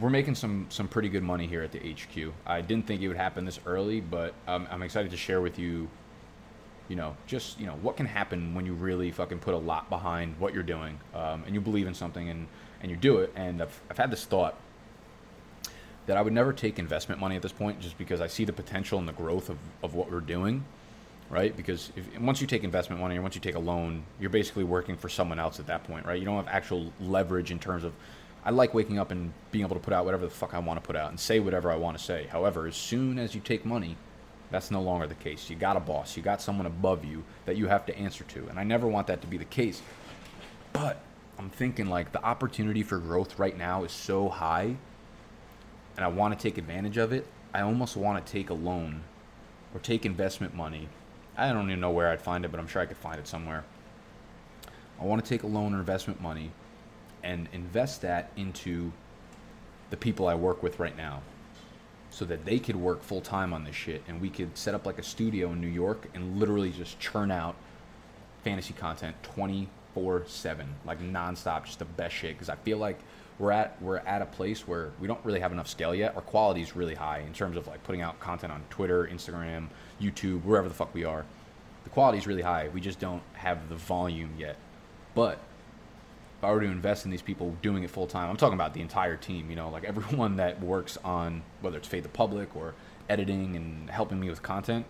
we're making some some pretty good money here at the H Q. I didn't think it would happen this early, but um, I'm excited to share with you you know, just, you know, what can happen when you really fucking put a lot behind what you're doing, um, and you believe in something and, and you do it. And I've, I've had this thought that I would never take investment money at this point, just because I see the potential and the growth of, of what we're doing, right? Because if, once you take investment money or once you take a loan, you're basically working for someone else at that point, right? You don't have actual leverage in terms of, I like waking up and being able to put out whatever the fuck I want to put out and say whatever I want to say. However, as soon as you take money, that's no longer the case. You got a boss. You got someone above you that you have to answer to. And I never want that to be the case. But I'm thinking, like, the opportunity for growth right now is so high, and I want to take advantage of it. I almost want to take a loan or take investment money. I don't even know where I'd find it, but I'm sure I could find it somewhere. I want to take a loan or investment money and invest that into the people I work with right now, so that they could work full-time on this shit, and we could set up like a studio in New York and literally just churn out fantasy content twenty-four seven, like nonstop, just the best shit. Because I feel like we're at we're at a place where we don't really have enough scale yet. Our quality is really high in terms of like putting out content on Twitter, Instagram, YouTube, wherever the fuck we are. The quality is really high. We just don't have the volume yet. But if I were to invest in these people doing it full time, I'm talking about the entire team, you know, like everyone that works on, whether it's Fade the Public or editing and helping me with content,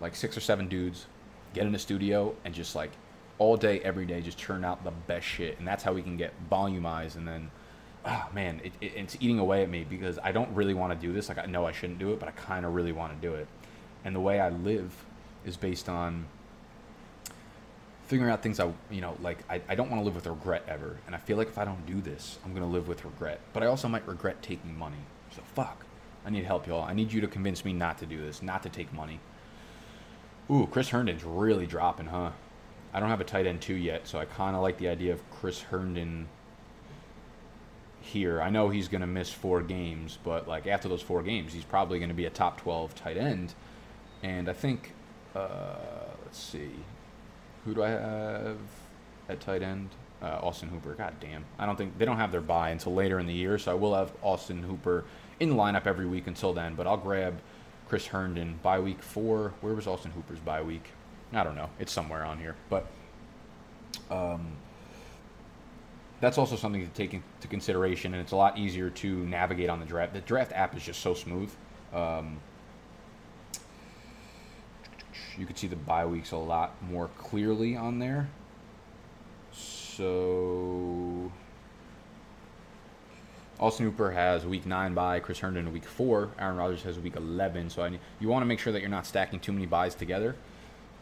like six or seven dudes, get in a studio and just like all day, every day, just churn out the best shit. And that's how we can get volumized. And then, oh man, it, it, it's eating away at me, because I don't really want to do this. Like, I know I shouldn't do it, but I kind of really want to do it. And the way I live is based on figuring out things I, you know, like I, I don't want to live with regret ever. And I feel like if I don't do this, I'm going to live with regret. But I also might regret taking money. So fuck, I need help, y'all. I need you to convince me not to do this, not to take money. Ooh, Chris Herndon's really dropping, huh? I don't have a tight end two yet, so I kind of like the idea of Chris Herndon here. I know he's going to miss four games, but like after those four games, he's probably going to be a top twelve tight end. And I think, uh, let's see. Who do I have at tight end? Uh, Austin Hooper. God damn. I don't think they don't have their bye until later in the year, so I will have Austin Hooper in the lineup every week until then. But I'll grab Chris Herndon by week four. Where was Austin Hooper's bye week? I don't know. It's somewhere on here. But um, that's also something to take into consideration, and it's a lot easier to navigate on the draft. The draft app is just so smooth. Um, You could see the bye weeks a lot more clearly on there. So Austin Hooper has week nine bye, Chris Herndon week four, Aaron Rodgers has week eleven. So I need, you want to make sure that you're not stacking too many buys together,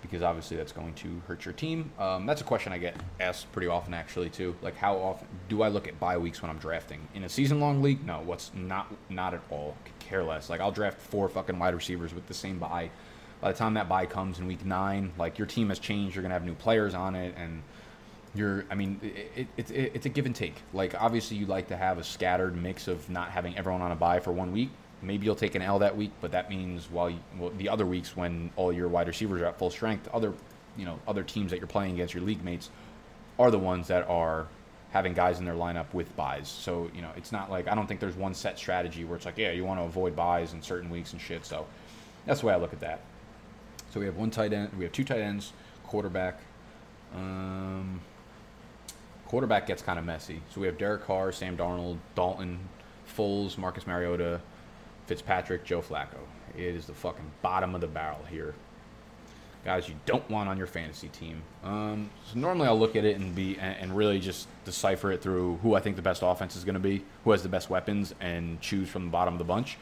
because obviously that's going to hurt your team. Um, that's a question I get asked pretty often, actually, too. Like, how often do I look at bye weeks when I'm drafting? In a season-long league, no. What's not not at all. Could care less. Like, I'll draft four fucking wide receivers with the same bye. By the time that bye comes in week nine, like, your team has changed. You're going to have new players on it. And you're, I mean, it, it, it, it's a give and take. Like, obviously, you like to have a scattered mix of not having everyone on a bye for one week. Maybe you'll take an L that week, but that means while you, well, the other weeks when all your wide receivers are at full strength, other, you know, other teams that you're playing against, your league mates, are the ones that are having guys in their lineup with buys. So, you know, it's not like, I don't think there's one set strategy where it's like, yeah, you want to avoid buys in certain weeks and shit. So that's the way I look at that. So we have one tight end. We have two tight ends, quarterback. Um, quarterback gets kind of messy. So we have Derek Carr, Sam Darnold, Dalton, Foles, Marcus Mariota, Fitzpatrick, Joe Flacco. It is the fucking bottom of the barrel here. Guys you don't want on your fantasy team. Um, so normally I'll look at it and be and really just decipher it through who I think the best offense is going to be, who has the best weapons, and choose from the bottom of the bunch.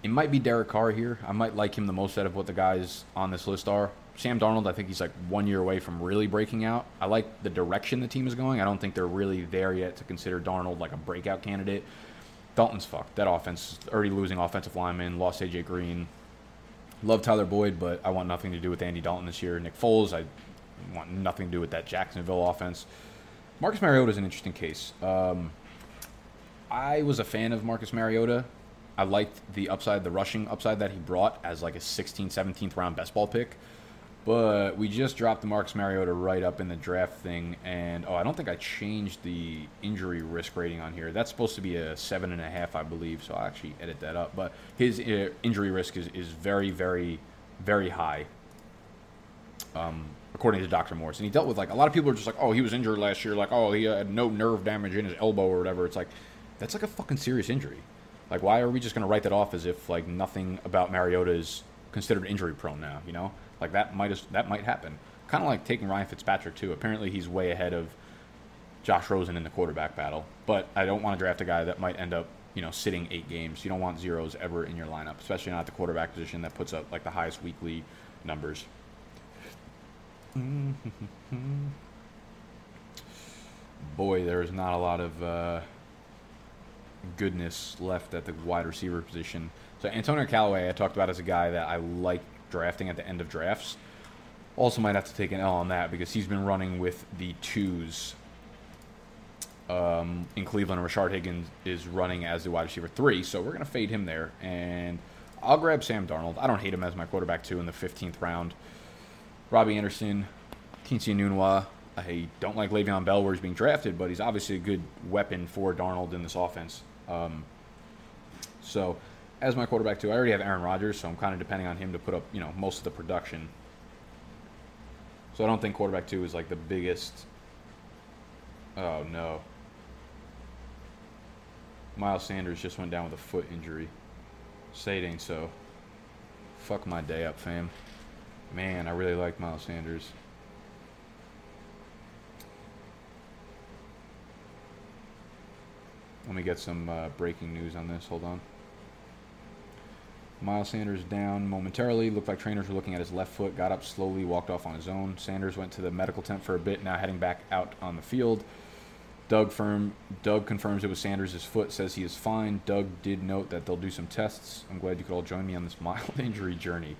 It might be Derek Carr here. I might like him the most out of what the guys on this list are. Sam Darnold, I think he's like one year away from really breaking out. I like the direction the team is going. I don't think they're really there yet to consider Darnold like a breakout candidate. Dalton's fucked. That offense, already losing offensive lineman, lost A J Green. Love Tyler Boyd, but I want nothing to do with Andy Dalton this year. Nick Foles, I want nothing to do with that Jacksonville offense. Marcus Mariota is an interesting case. Um, I was a fan of Marcus Mariota. I liked the upside, the rushing upside that he brought as like a sixteenth, seventeenth round best ball pick. But we just dropped the Marcus Mariota right up in the draft thing. And, oh, I don't think I changed the injury risk rating on here. That's supposed to be a seven point five, I believe, so I'll actually edit that up. But his injury risk is, is very, very, very high. um, according to Doctor Morse. And he dealt with, like, a lot of people are just like, oh, he was injured last year. Like, oh, he had no nerve damage in his elbow or whatever. It's like, that's like a fucking serious injury. Like, why are we just going to write that off as if, like, nothing about Mariota is considered injury prone now, you know? Like, that might that might happen. Kind of like taking Ryan Fitzpatrick, too. Apparently, he's way ahead of Josh Rosen in the quarterback battle. But I don't want to draft a guy that might end up, you know, sitting eight games. You don't want zeros ever in your lineup, especially not at the quarterback position that puts up, like, the highest weekly numbers. Boy, there is not a lot of uh, goodness left at the wide receiver position. So Antonio Callaway I talked about as a guy that I like drafting at the end of drafts. Also might have to take an L on that because he's been running with the twos um, in Cleveland. Rashard Higgins is running as the wide receiver three, so we're going to fade him there. And I'll grab Sam Darnold. I don't hate him as my quarterback two in the fifteenth round. Robbie Anderson, Kingsley Nunwa. I don't like Le'Veon Bell where he's being drafted, but he's obviously a good weapon for Darnold in this offense. Um, so as my quarterback two, I already have Aaron Rodgers, so I'm kind of depending on him to put up, you know, most of the production. So I don't think quarterback two is like the biggest. Oh no. Miles Sanders just went down with a foot injury. Say it ain't so. Fuck my day up, fam. Man, I really like Miles Sanders. Let me get some uh, breaking news on this. Hold on. Miles Sanders down momentarily. Looked like trainers were looking at his left foot. Got up slowly, walked off on his own. Sanders went to the medical tent for a bit, now heading back out on the field. Doug, firm, Doug confirms it was Sanders' foot, says he is fine. Doug did note that they'll do some tests. I'm glad you could all join me on this mild injury journey.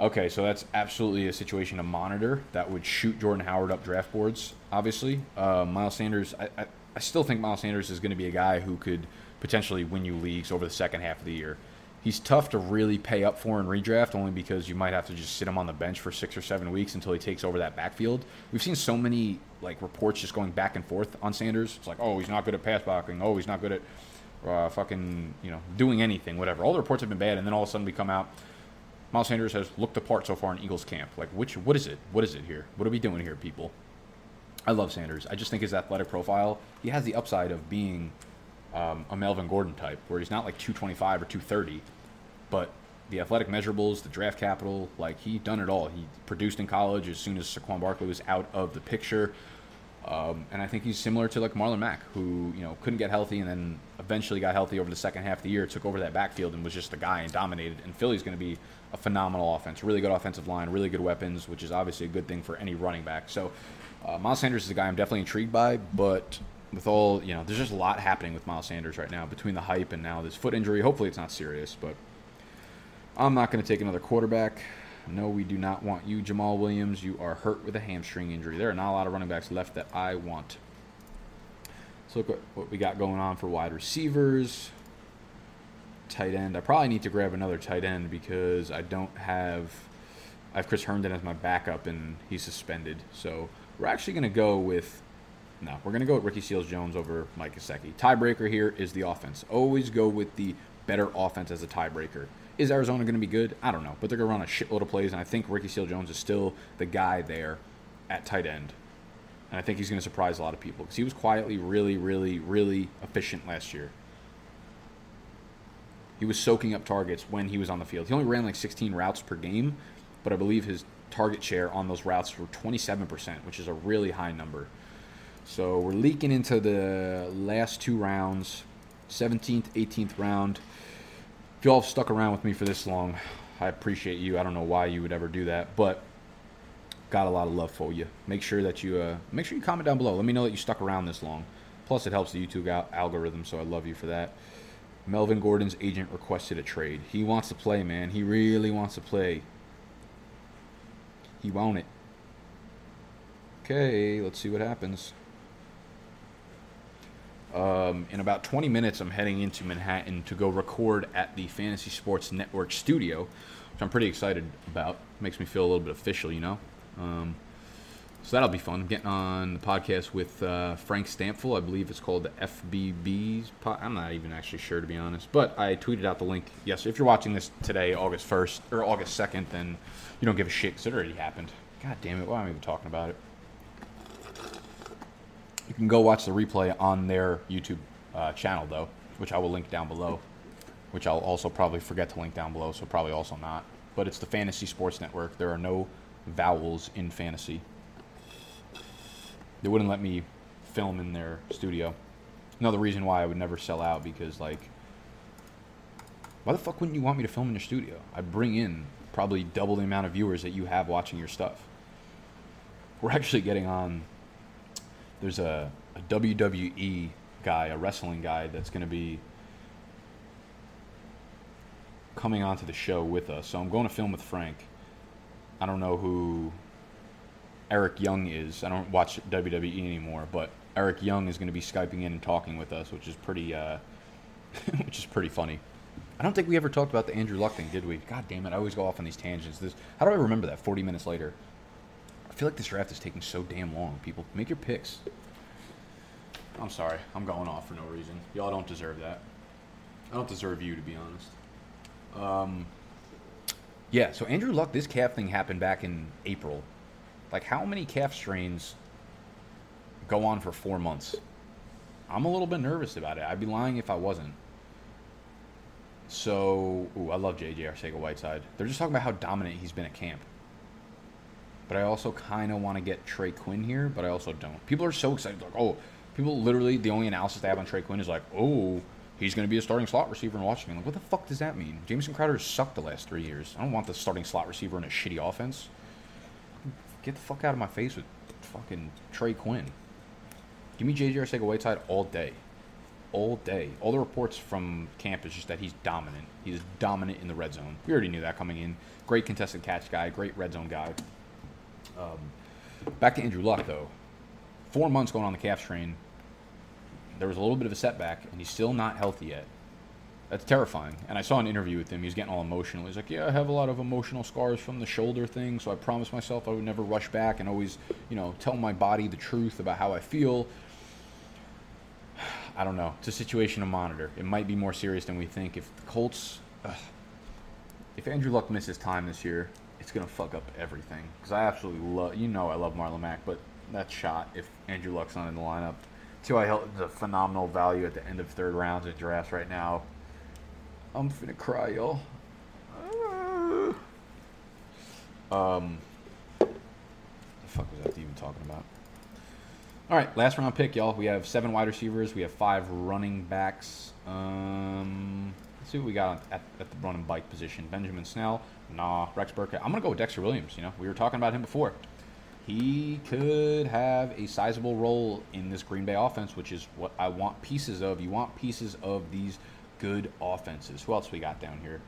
Okay, so that's absolutely a situation to monitor. That would shoot Jordan Howard up draft boards, obviously. Uh, Miles Sanders, I, I, I still think Miles Sanders is going to be a guy who could potentially win you leagues over the second half of the year. He's tough to really pay up for in redraft only because you might have to just sit him on the bench for six or seven weeks until he takes over that backfield. We've seen so many like reports just going back and forth on Sanders. It's like, oh, he's not good at pass blocking. Oh, he's not good at uh, fucking, you know, doing anything, whatever. All the reports have been bad, and then all of a sudden we come out. Miles Sanders has looked the part so far in Eagles camp. Like, which, what is it? What is it here? What are we doing here, people? I love Sanders. I just think his athletic profile, he has the upside of being um, a Melvin Gordon type, where he's not like two twenty-five or two thirty, but the athletic measurables, the draft capital, like, he done it all. He produced in college as soon as Saquon Barkley was out of the picture. Um, and I think he's similar to, like, Marlon Mack, who, you know, couldn't get healthy and then eventually got healthy over the second half of the year, took over that backfield and was just the guy and dominated. And Philly's going to be a phenomenal offense, really good offensive line, really good weapons, which is obviously a good thing for any running back. So uh, Miles Sanders is a guy I'm definitely intrigued by, but with all, you know, there's just a lot happening with Miles Sanders right now between the hype and now this foot injury. Hopefully it's not serious, but I'm not going to take another quarterback. No, we do not want you, Jamal Williams. You are hurt with a hamstring injury. There are not a lot of running backs left that I want. Let's look at what we got going on for wide receivers. Tight end. I probably need to grab another tight end because I don't have... I have Chris Herndon as my backup, and he's suspended. So we're actually going to go with... No, we're going to go with Ricky Seals-Jones over Mike Gesicki. Tiebreaker here is the offense. Always go with the better offense as a tiebreaker. Is Arizona going to be good? I don't know, but they're going to run a shitload of plays, and I think Ricky Seals-Jones is still the guy there at tight end. And I think he's going to surprise a lot of people because he was quietly really, really, really efficient last year. He was soaking up targets when he was on the field. He only ran like sixteen routes per game, but I believe his target share on those routes were twenty-seven percent, which is a really high number. So we're leaking into the last two rounds, seventeenth, eighteenth round. If y'all have stuck around with me for this long, I appreciate you. I don't know why you would ever do that, but got a lot of love for you. Make sure that you uh, make sure you comment down below. Let me know that you stuck around this long. Plus, it helps the YouTube algorithm, so I love you for that. Melvin Gordon's agent requested a trade. He wants to play, man. He really wants to play. He wants it. Okay, let's see what happens. Um, in about twenty minutes, I'm heading into Manhattan to go record at the Fantasy Sports Network studio, which I'm pretty excited about. Makes me feel a little bit official, you know? Um, so that'll be fun. I'm getting on the podcast with uh, Frank Stampful. I believe it's called the F B B's pod. I'm not even actually sure, to be honest. But I tweeted out the link. Yes, if you're watching this today, August first, or August second, then you don't give a shit because it already happened. God damn it, why am I even talking about it? You can go watch the replay on their YouTube uh, channel, though, which I will link down below, which I'll also probably forget to link down below, so probably also not. But it's the Fantasy Sports Network. There are no vowels in fantasy. They wouldn't let me film in their studio. Another reason why I would never sell out, because, like, why the fuck wouldn't you want me to film in your studio? I bring in probably double the amount of viewers that you have watching your stuff. We're actually getting on. There's a, a W W E guy, a wrestling guy, that's going to be coming onto the show with us. So I'm going to film with Frank. I don't know who Eric Young is. I don't watch W W E anymore, but Eric Young is going to be Skyping in and talking with us, which is pretty, uh, which is pretty funny. I don't think we ever talked about the Andrew Luck thing, did we? God damn it, I always go off on these tangents. This, how do I remember that forty minutes later? I feel like this draft is taking so damn long, people. Make your picks. I'm sorry. I'm going off for no reason. Y'all don't deserve that. I don't deserve you, to be honest. Um, yeah, so Andrew Luck, this calf thing happened back in April. Like, how many calf strains go on for four months? I'm a little bit nervous about it. I'd be lying if I wasn't. So, ooh, I love J J Arcega-Whiteside. They're just talking about how dominant he's been at camp. But I also kind of want to get Trey Quinn here, but I also don't. People are so excited. Like, oh, people literally, the only analysis they have on Trey Quinn is like, oh, he's going to be a starting slot receiver in Washington. Like, what the fuck does that mean? Jamison Crowder has sucked the last three years. I don't want the starting slot receiver in a shitty offense. Get the fuck out of my face with fucking Trey Quinn. Give me J J Arcega-Whiteside all day. All day. All the reports from camp is just that he's dominant. He's dominant in the red zone. We already knew that coming in. Great contested catch guy. Great red zone guy. Um, back to Andrew Luck, though. Four months going on the calf strain. There was a little bit of a setback, and he's still not healthy yet. That's terrifying. And I saw an interview with him. He was getting all emotional. He's like, yeah, I have a lot of emotional scars from the shoulder thing, so I promised myself I would never rush back and always, you know, tell my body the truth about how I feel. I don't know. It's a situation to monitor. It might be more serious than we think. If the Colts... Ugh, if Andrew Luck misses time this year, it's going to fuck up everything. Because I absolutely love... You know I love Marlon Mack, but that shot, if Andrew Luck's not in the lineup... T Y. Hilton's a phenomenal value at the end of third rounds in drafts right now. I'm finna cry, y'all. Um, what the fuck was that even talking about? All right, last round pick, y'all. We have seven wide receivers. We have five running backs. Um, let's see what we got at, at the run and bike position. Benjamin Snell. Nah, Rex Burkhead. I'm going to go with Dexter Williams. You know, we were talking about him before. He could have a sizable role in this Green Bay offense, which is what I want pieces of. You want pieces of these good offenses. Who else we got down here?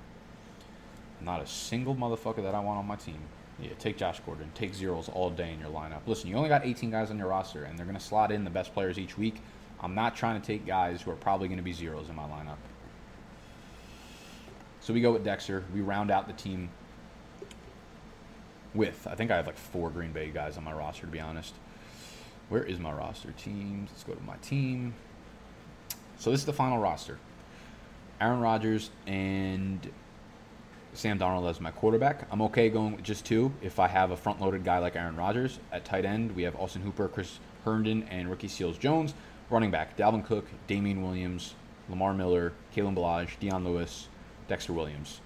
Not a single motherfucker that I want on my team. Yeah, take Josh Gordon. Take zeros all day in your lineup. Listen, you only got eighteen guys on your roster, and they're going to slot in the best players each week. I'm not trying to take guys who are probably going to be zeros in my lineup. So we go with Dexter. We round out the team with, I think I have like four Green Bay guys on my roster, to be honest. Where is my roster? Teams. Let's go to my team. So this is the final roster. Aaron Rodgers and... Sam Darnold as my quarterback. I'm okay going with just two if I have a front-loaded guy like Aaron Rodgers. At tight end, we have Austin Hooper, Chris Herndon, and Ricky Seals-Jones. Running back, Dalvin Cook, Damien Williams, Lamar Miller, Kalen Balazs, Deion Lewis, Dexter Williams.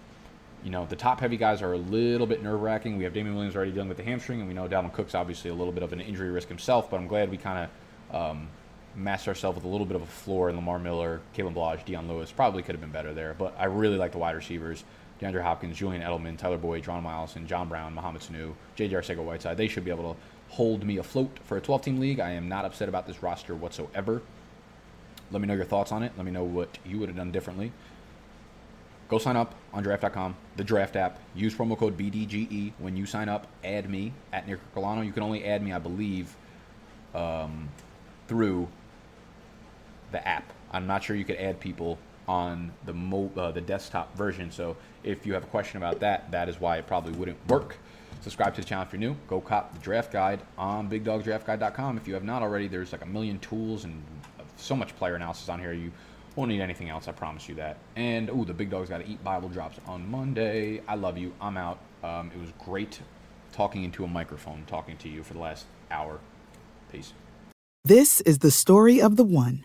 You know, the top-heavy guys are a little bit nerve-wracking. We have Damien Williams already dealing with the hamstring, and we know Dalvin Cook's obviously a little bit of an injury risk himself, but I'm glad we kind of um, matched ourselves with a little bit of a floor in Lamar Miller, Kalen Balazs, Deion Lewis. Probably could have been better there, but I really like the wide receivers. DeAndre Hopkins, Julian Edelman, Tyler Boyd, Geronimo Allison, John Brown, Mohamed Sanu, J J Arcega-Whiteside. They should be able to hold me afloat for a twelve-team league. I am not upset about this roster whatsoever. Let me know your thoughts on it. Let me know what you would have done differently. Go sign up on draft dot com, the draft app. Use promo code B D G E. When you sign up, add me at Nick Colano. You can only add me, I believe, um, through the app. I'm not sure you could add people on the mo uh, the desktop version. So if you have a question about that, that is why it probably wouldn't work. Subscribe to the channel if you're new. Go cop the draft guide on big dog draft guide dot com. If you have not already, there's like a million tools and so much player analysis on here. You won't need anything else, I promise you that. And, ooh, the Big Dog's Gotta Eat Bible drops on Monday. I love you. I'm out. Um, it was great talking into a microphone, talking to you for the last hour. Peace. This is the story of the one.